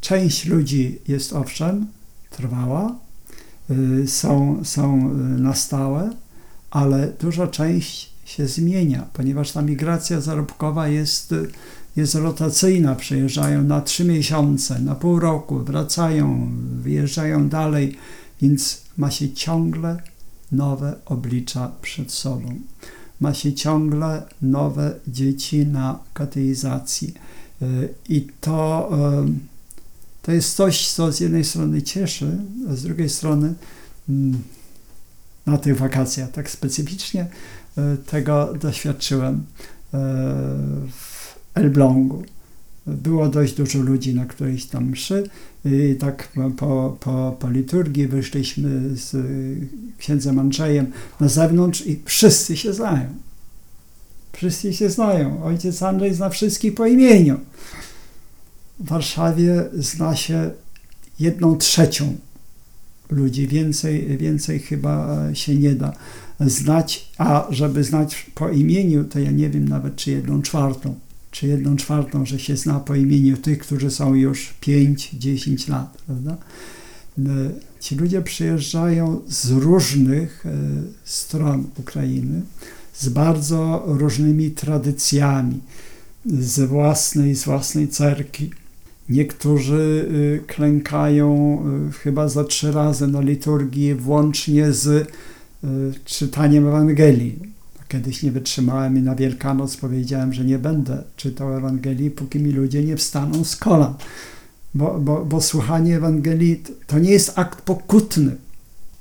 Część ludzi jest owszem trwała, są, są na stałe, ale duża część się zmienia, ponieważ ta migracja zarobkowa jest, jest rotacyjna. Przyjeżdżają na trzy miesiące, na pół roku, wracają, wyjeżdżają dalej, więc ma się ciągle nowe oblicza przed sobą. Ma się ciągle nowe dzieci na kateizacji. I to, to jest coś, co z jednej strony cieszy, a z drugiej strony na tych wakacjach tak specyficznie tego doświadczyłem w Elblągu. Było dość dużo ludzi na którejś tam mszy i tak po, po, po liturgii wyszliśmy z księdzem Andrzejem na zewnątrz i wszyscy się znają. Wszyscy się znają. Ojciec Andrzej zna wszystkich po imieniu. W Warszawie zna się jedną trzecią ludzi. Więcej, więcej chyba się nie da znać, a żeby znać po imieniu, to ja nie wiem nawet czy jedną czwartą. czy jedną czwartą, że się zna po imieniu tych, którzy są już pięć dziesięć lat, prawda? Ci ludzie przyjeżdżają z różnych stron Ukrainy, z bardzo różnymi tradycjami, z własnej, z własnej cerki. Niektórzy klękają chyba za trzy razy na liturgii, włącznie z czytaniem Ewangelii. Kiedyś nie wytrzymałem i na Wielkanoc powiedziałem, że nie będę czytał Ewangelii, póki mi ludzie nie wstaną z kolan. Bo, bo, bo słuchanie Ewangelii to nie jest akt pokutny.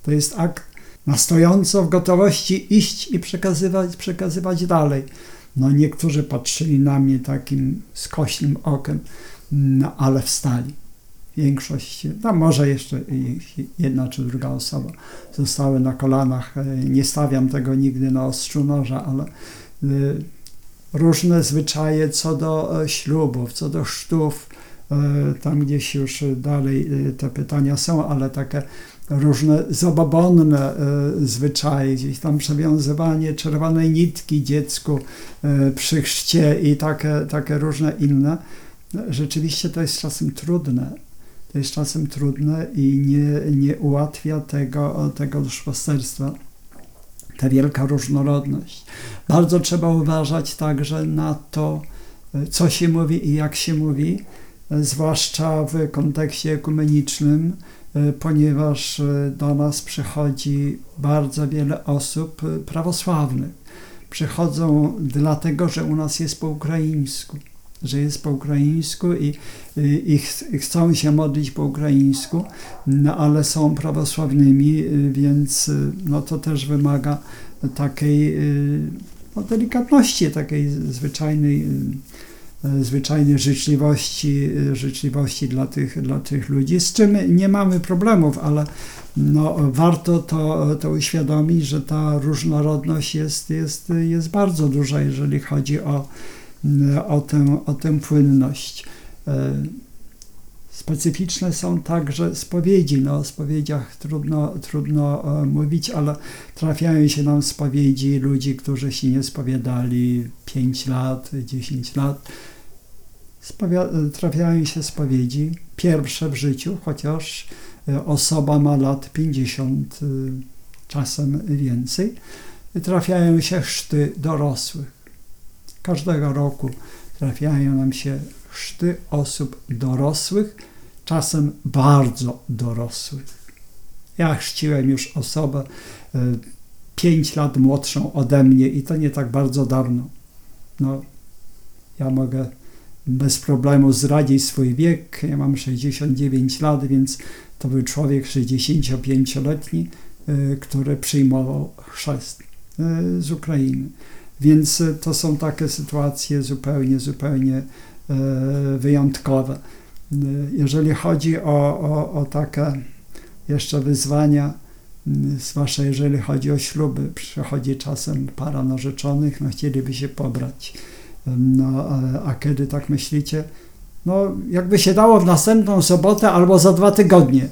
To jest akt na stojąco w gotowości iść i przekazywać, przekazywać dalej. No niektórzy patrzyli na mnie takim skośnym okiem, no, ale wstali. Większość, no może jeszcze jedna czy druga osoba zostały na kolanach. Nie stawiam tego nigdy na ostrzu noża, ale różne zwyczaje co do ślubów, co do chrztów, tam gdzieś już dalej te pytania są, ale takie różne zabobonne zwyczaje, gdzieś tam przewiązywanie czerwonej nitki dziecku przy chrzcie i takie, takie różne inne. Rzeczywiście to jest czasem trudne. To jest czasem trudne i nie, nie ułatwia tego, tego duszpasterstwa, ta wielka różnorodność. Bardzo trzeba uważać także na to, co się mówi i jak się mówi, zwłaszcza w kontekście ekumenicznym, ponieważ do nas przychodzi bardzo wiele osób prawosławnych. Przychodzą dlatego, że u nas jest po ukraińsku. że jest po ukraińsku i, i, i chcą się modlić po ukraińsku, no ale są prawosławnymi, więc no to też wymaga takiej no, delikatności, takiej zwyczajnej, zwyczajnej życzliwości, życzliwości dla tych, dla tych ludzi, z czym nie mamy problemów, ale no, warto to, to uświadomić, że ta różnorodność jest, jest, jest bardzo duża, jeżeli chodzi o, o, tę, o tę płynność. Specyficzne są także spowiedzi. No, o spowiedziach trudno, trudno mówić, ale trafiają się nam spowiedzi ludzi, którzy się nie spowiadali pięć lat, dziesięć lat. Spowia- trafiają się spowiedzi pierwsze w życiu, chociaż osoba ma lat pięćdziesiąt, czasem więcej. Trafiają się chrzty dorosłych. Każdego roku trafiają nam się chrzty osób dorosłych, czasem bardzo dorosłych. Ja chrzciłem już osobę pięć lat młodszą ode mnie i to nie tak bardzo dawno. No, ja mogę bez problemu zdradzić swój wiek. Ja mam sześćdziesiąt dziewięć lat, więc to był człowiek sześćdziesięciopięcioletni, który przyjmował chrzest z Ukrainy. Więc to są takie sytuacje zupełnie, zupełnie wyjątkowe. Jeżeli chodzi o, o, o takie jeszcze wyzwania, zwłaszcza jeżeli chodzi o śluby, przychodzi czasem para narzeczonych, no chcieliby się pobrać. No, a kiedy tak myślicie? No, jakby się dało w następną sobotę albo za dwa tygodnie.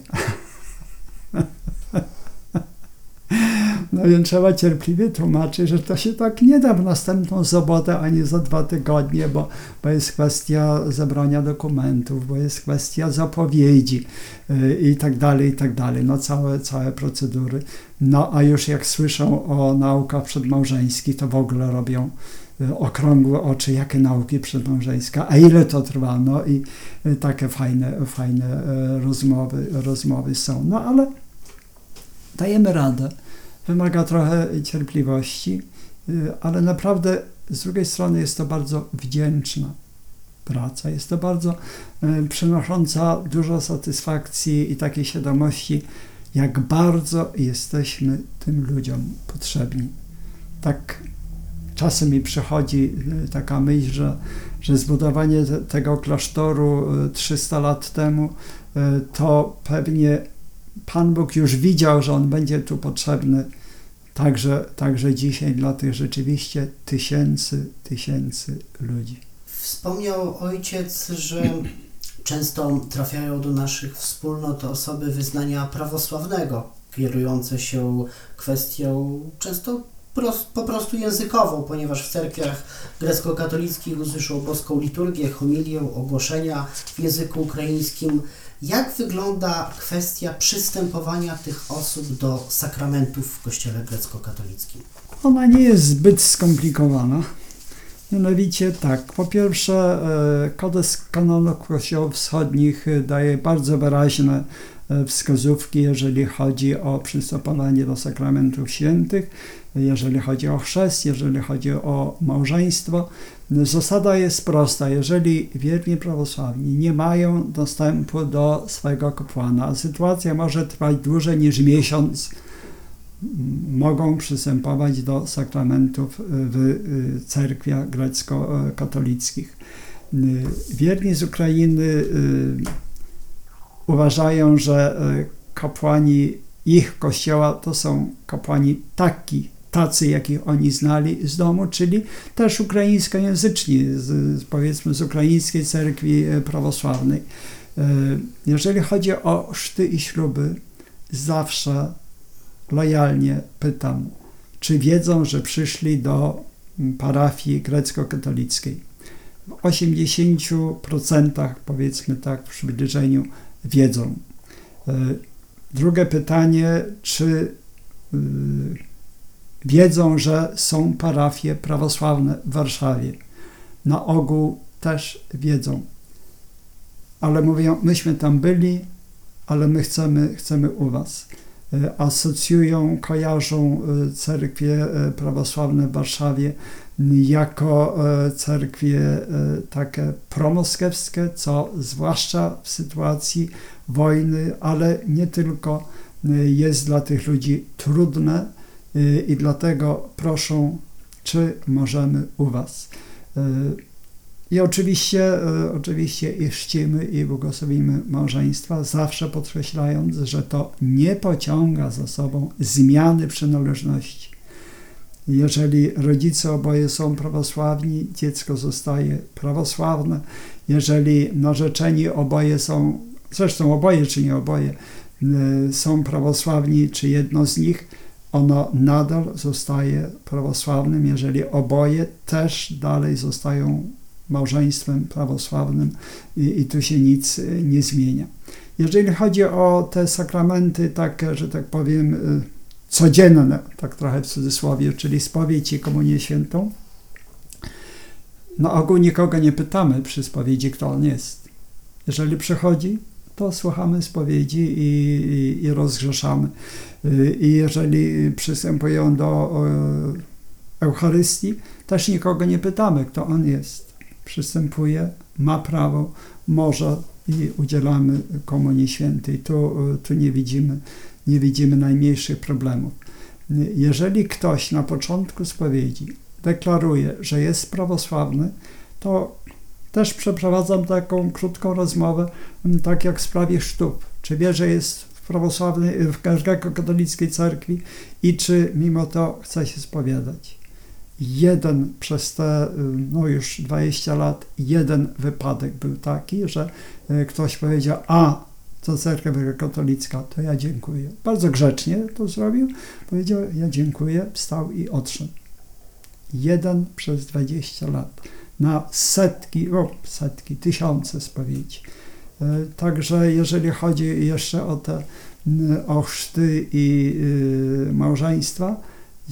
No więc trzeba cierpliwie tłumaczyć, że to się tak nie da w następną sobotę ani za dwa tygodnie, bo, bo jest kwestia zebrania dokumentów, bo jest kwestia zapowiedzi yy, i tak dalej, i tak dalej. No całe, całe procedury. No a już jak słyszą o naukach przedmałżeńskich, to w ogóle robią yy, okrągłe oczy, jakie nauki przedmałżeńskie, a ile to trwa. No i yy, takie fajne, fajne yy, rozmowy, rozmowy są. No ale dajemy radę. Wymaga trochę cierpliwości, ale naprawdę z drugiej strony jest to bardzo wdzięczna praca. Jest to bardzo przynosząca dużo satysfakcji i takiej świadomości, jak bardzo jesteśmy tym ludziom potrzebni. Tak czasem mi przychodzi taka myśl, że, że zbudowanie te, tego klasztoru trzysta lat temu to pewnie Pan Bóg już widział, że on będzie tu potrzebny także, także dzisiaj dla tych rzeczywiście tysięcy, tysięcy ludzi. Wspomniał ojciec, że często trafiają do naszych wspólnot osoby wyznania prawosławnego, kierujące się kwestią często po prostu językową, ponieważ w cerkwiach grecko-katolickich usłyszą boską liturgię, homilię, ogłoszenia w języku ukraińskim. Jak wygląda kwestia przystępowania tych osób do sakramentów w kościele grecko-katolickim? Ona nie jest zbyt skomplikowana. Mianowicie tak, po pierwsze kodeks kanonów kościołów wschodnich daje bardzo wyraźne wskazówki, jeżeli chodzi o przystępowanie do sakramentów świętych, jeżeli chodzi o chrzest, jeżeli chodzi o małżeństwo. Zasada jest prosta. Jeżeli wierni prawosławni nie mają dostępu do swojego kapłana, a sytuacja może trwać dłużej niż miesiąc, mogą przystępować do sakramentów w cerkwiach grecko-katolickich. Wierni z Ukrainy uważają, że kapłani ich kościoła to są kapłani taki, tacy, jakich oni znali z domu, czyli też ukraińskojęzyczni, z, powiedzmy z ukraińskiej cerkwi prawosławnej. Jeżeli chodzi o chrzty i śluby, zawsze lojalnie pytam, czy wiedzą, że przyszli do parafii grecko-katolickiej. W osiemdziesięciu procentach, powiedzmy tak, w przybliżeniu wiedzą. Drugie pytanie, czy wiedzą, że są parafie prawosławne w Warszawie. Na ogół też wiedzą. Ale mówią, myśmy tam byli, ale my chcemy, chcemy u was. Asocjują, kojarzą cerkwie prawosławne w Warszawie jako cerkwie takie promoskiewskie, co zwłaszcza w sytuacji wojny, ale nie tylko, jest dla tych ludzi trudne, i dlatego proszą, czy możemy u was. I oczywiście, oczywiście i czcimy i błogosławimy małżeństwa, zawsze podkreślając, że to nie pociąga za sobą zmiany przynależności. Jeżeli rodzice oboje są prawosławni, dziecko zostaje prawosławne. Jeżeli narzeczeni oboje są, zresztą oboje czy nie oboje, są prawosławni czy jedno z nich, ono nadal zostaje prawosławnym, jeżeli oboje też dalej zostają małżeństwem prawosławnym i, i tu się nic nie zmienia. Jeżeli chodzi o te sakramenty takie, że tak powiem, codzienne, tak trochę w cudzysłowie, czyli spowiedź i komunię świętą, no ogół nikogo nie pytamy przy spowiedzi, kto on jest. Jeżeli przychodzi, to słuchamy spowiedzi i, i, i rozgrzeszamy. I jeżeli przystępują do Eucharystii, też nikogo nie pytamy, kto on jest. Przystępuje, ma prawo, może i udzielamy komunii świętej. Tu, tu nie widzimy, nie widzimy najmniejszych problemów. Jeżeli ktoś na początku spowiedzi deklaruje, że jest prawosławny, to też przeprowadzam taką krótką rozmowę, tak jak w sprawie chrztów. Czy wie, że jest w prawosławnej, w grekokatolickiej cerkwi i czy mimo to chce się spowiadać. Jeden przez te, no już dwadzieścia lat, jeden wypadek był taki, że ktoś powiedział, a to cerkiew katolicka, to ja dziękuję. Bardzo grzecznie to zrobił, powiedział, ja dziękuję, wstał i odszedł. Jeden przez dwadzieścia lat. Na setki, o, setki, tysiące spowiedzi. Także jeżeli chodzi jeszcze o te o chrzty i małżeństwa,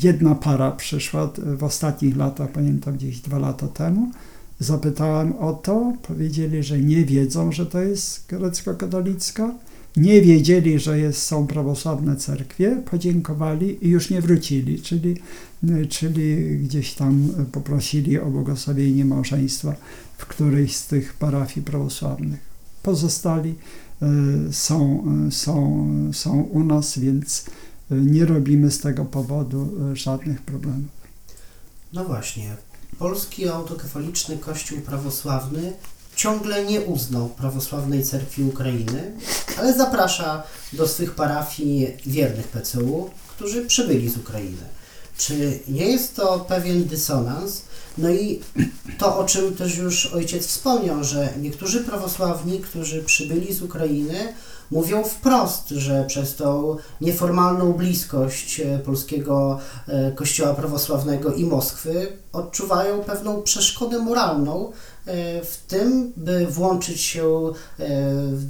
jedna para przyszła w ostatnich latach, pamiętam gdzieś dwa lata temu, zapytałem o to, powiedzieli, że nie wiedzą, że to jest grecko-katolicka, nie wiedzieli, że jest, są prawosławne cerkwie, podziękowali i już nie wrócili, czyli, czyli gdzieś tam poprosili o błogosławienie małżeństwa w którejś z tych parafii prawosławnych. Pozostali są, są, są u nas, więc nie robimy z tego powodu żadnych problemów. No właśnie, polski autokefaliczny Kościół prawosławny ciągle nie uznał prawosławnej cerkwi Ukrainy, ale zaprasza do swych parafii wiernych P C U, którzy przybyli z Ukrainy. Czy nie jest to pewien dysonans? No i to, o czym też już ojciec wspomniał, że niektórzy prawosławni, którzy przybyli z Ukrainy, mówią wprost, że przez tą nieformalną bliskość polskiego kościoła prawosławnego i Moskwy odczuwają pewną przeszkodę moralną w tym, by włączyć się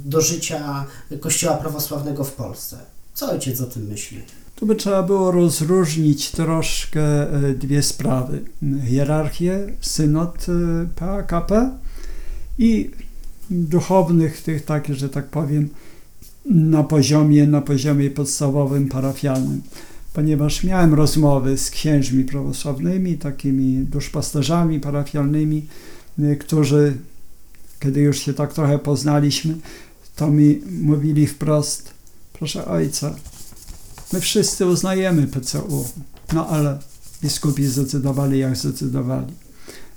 do życia kościoła prawosławnego w Polsce. Co ojciec o tym myśli? Tu by trzeba było rozróżnić troszkę dwie sprawy. Hierarchię, synod P A K P i duchownych tych takich, że tak powiem, na poziomie, na poziomie podstawowym, parafialnym. Ponieważ miałem rozmowy z księżmi prawosławnymi, takimi duszpasterzami parafialnymi, którzy, kiedy już się tak trochę poznaliśmy, to mi mówili wprost, proszę ojca, my wszyscy uznajemy P C U, no ale biskupi zdecydowali, jak zdecydowali.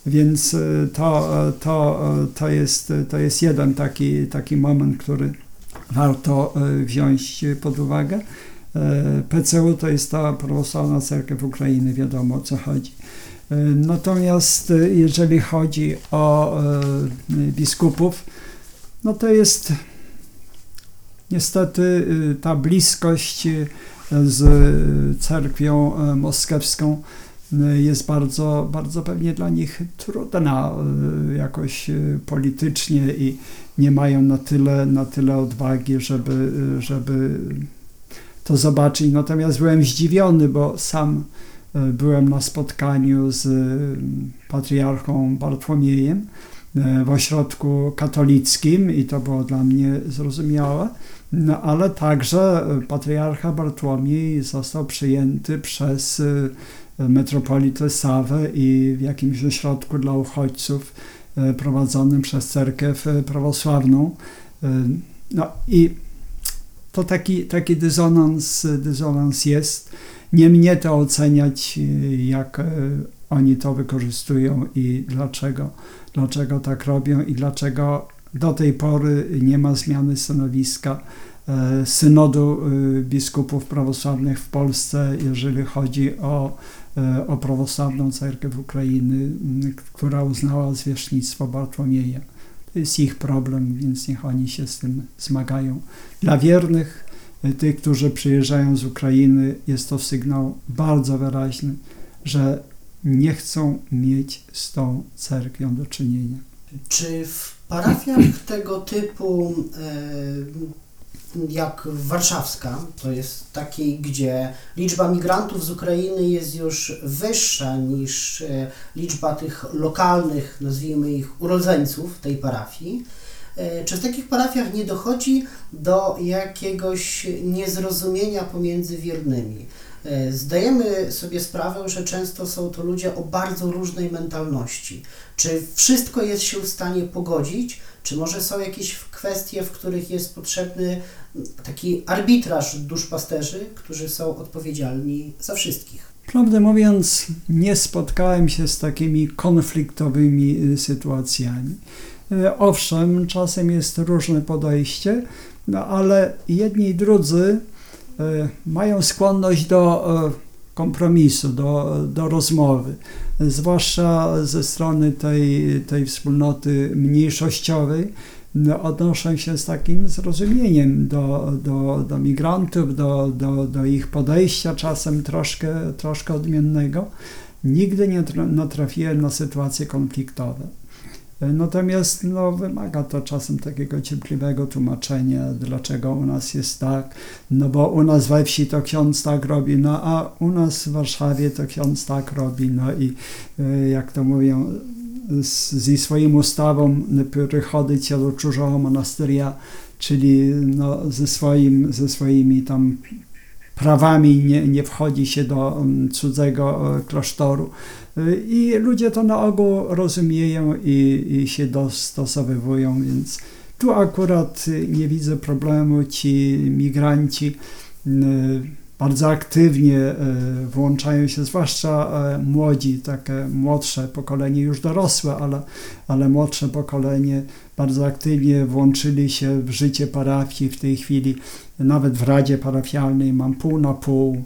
Więc to, to, to, jest, to jest jeden taki, taki moment, który warto wziąć pod uwagę. P C U to jest ta prawosławna cerkiew Ukrainy, wiadomo o co chodzi. Natomiast jeżeli chodzi o biskupów, no to jest niestety ta bliskość z cerkwią moskiewską jest bardzo, bardzo pewnie dla nich trudna jakoś politycznie i nie mają na tyle, na tyle odwagi, żeby, żeby to zobaczyć. Natomiast byłem zdziwiony, bo sam byłem na spotkaniu z patriarchą Bartłomiejem w ośrodku katolickim i to było dla mnie zrozumiałe, no, ale także patriarcha Bartłomiej został przyjęty przez metropolitę Sawę i w jakimś ośrodku dla uchodźców prowadzonym przez cerkiew prawosławną. No i to taki, taki dysonans, dysonans jest. nie mnie to oceniać, jak oni to wykorzystują i dlaczego, dlaczego tak robią i dlaczego do tej pory nie ma zmiany stanowiska synodu biskupów prawosławnych w Polsce, jeżeli chodzi o, o prawosławną cerkiew Ukrainy, która uznała zwierzchnictwo Bartłomieja. To jest ich problem, więc niech oni się z tym zmagają. Dla wiernych, tych, którzy przyjeżdżają z Ukrainy, jest to sygnał bardzo wyraźny, że nie chcą mieć z tą cerkwią do czynienia. Czy w parafiach tego typu, jak warszawska, to jest takiej, gdzie liczba migrantów z Ukrainy jest już wyższa niż liczba tych lokalnych, nazwijmy ich, urodzeńców tej parafii, czy w takich parafiach nie dochodzi do jakiegoś niezrozumienia pomiędzy wiernymi? Zdajemy sobie sprawę, że często są to ludzie o bardzo różnej mentalności. Czy wszystko jest się w stanie pogodzić, czy może są jakieś kwestie, w których jest potrzebny taki arbitraż duszpasterzy, którzy są odpowiedzialni za wszystkich? Prawdę mówiąc, nie spotkałem się z takimi konfliktowymi sytuacjami. Owszem, czasem jest różne podejście, no ale jedni i drudzy mają skłonność do kompromisu, do, do rozmowy, zwłaszcza ze strony tej, tej wspólnoty mniejszościowej. Odnoszę się z takim zrozumieniem do, do, do migrantów, do, do, do ich podejścia, czasem troszkę, troszkę odmiennego. Nigdy nie natrafiłem na sytuacje konfliktowe. Natomiast no, wymaga to czasem takiego cierpliwego tłumaczenia, dlaczego u nas jest tak, no bo u nas we wsi to ksiądz tak robi, no a u nas w Warszawie to ksiądz tak robi, no i jak to mówią, ze swoim ustawą przychodzić do czużego monasteria, czyli no, ze, swoim, ze swoimi tam prawami nie, nie wchodzi się do cudzego klasztoru. I ludzie to na ogół rozumieją i, i się dostosowywują, więc tu akurat nie widzę problemu. Ci migranci bardzo aktywnie włączają się, zwłaszcza młodzi, takie młodsze pokolenie, już dorosłe, ale, ale młodsze pokolenie bardzo aktywnie włączyli się w życie parafii. W tej chwili nawet w Radzie Parafialnej mam pół na pół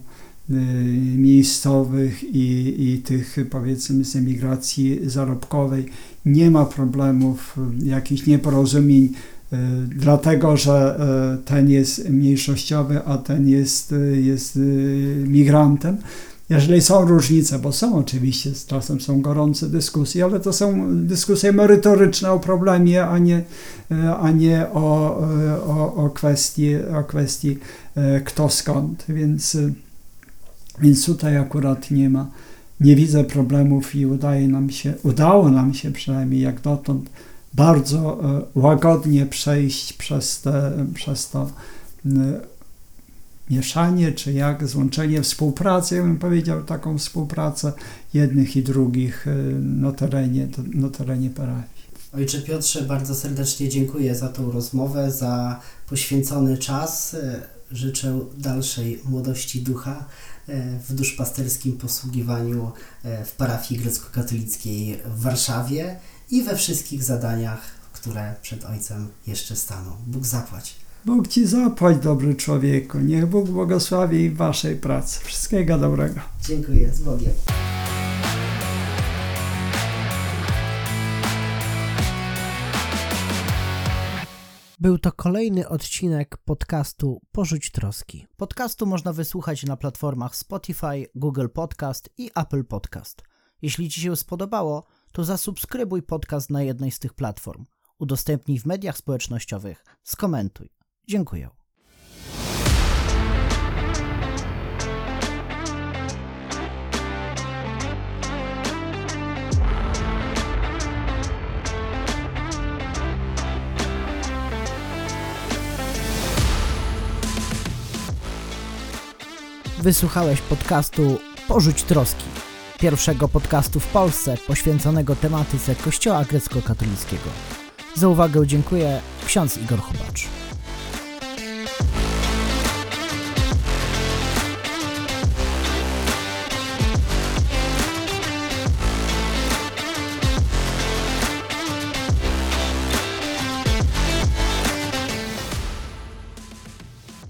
miejscowych i, i tych, powiedzmy, z emigracji zarobkowej. Nie ma problemów, jakichś nieporozumień, dlatego że ten jest mniejszościowy, a ten jest, jest migrantem. Jeżeli są różnice, bo są oczywiście, czasem są gorące dyskusje, ale to są dyskusje merytoryczne o problemie, a nie, a nie o, o, o, kwestii, o kwestii kto skąd, więc Więc tutaj akurat nie ma, nie widzę problemów i udaje nam się, udało nam się przynajmniej jak dotąd bardzo łagodnie przejść przez, te, przez to mieszanie, czy jak złączenie współpracy, ja bym powiedział taką współpracę jednych i drugich na terenie, na terenie parafii. Ojcze Piotrze, bardzo serdecznie dziękuję za tą rozmowę, za poświęcony czas. Życzę dalszej młodości ducha w duszpasterskim posługiwaniu w parafii grecko-katolickiej w Warszawie i we wszystkich zadaniach, które przed Ojcem jeszcze staną. Bóg zapłać. Bóg Ci zapłać, dobry człowieku. Niech Bóg błogosławi Waszej pracy. Wszystkiego dobrego. Dziękuję. Z Bogiem. Był to kolejny odcinek podcastu Porzuć Troski. Podcastu można wysłuchać na platformach Spotify, Google Podcast i Apple Podcast. Jeśli Ci się spodobało, to zasubskrybuj podcast na jednej z tych platform. Udostępnij w mediach społecznościowych, skomentuj. Dziękuję. Wysłuchałeś podcastu Porzuć Troski, pierwszego podcastu w Polsce poświęconego tematyce Kościoła grecko-katolickiego. Za uwagę dziękuję ksiądz Igor Hubacz.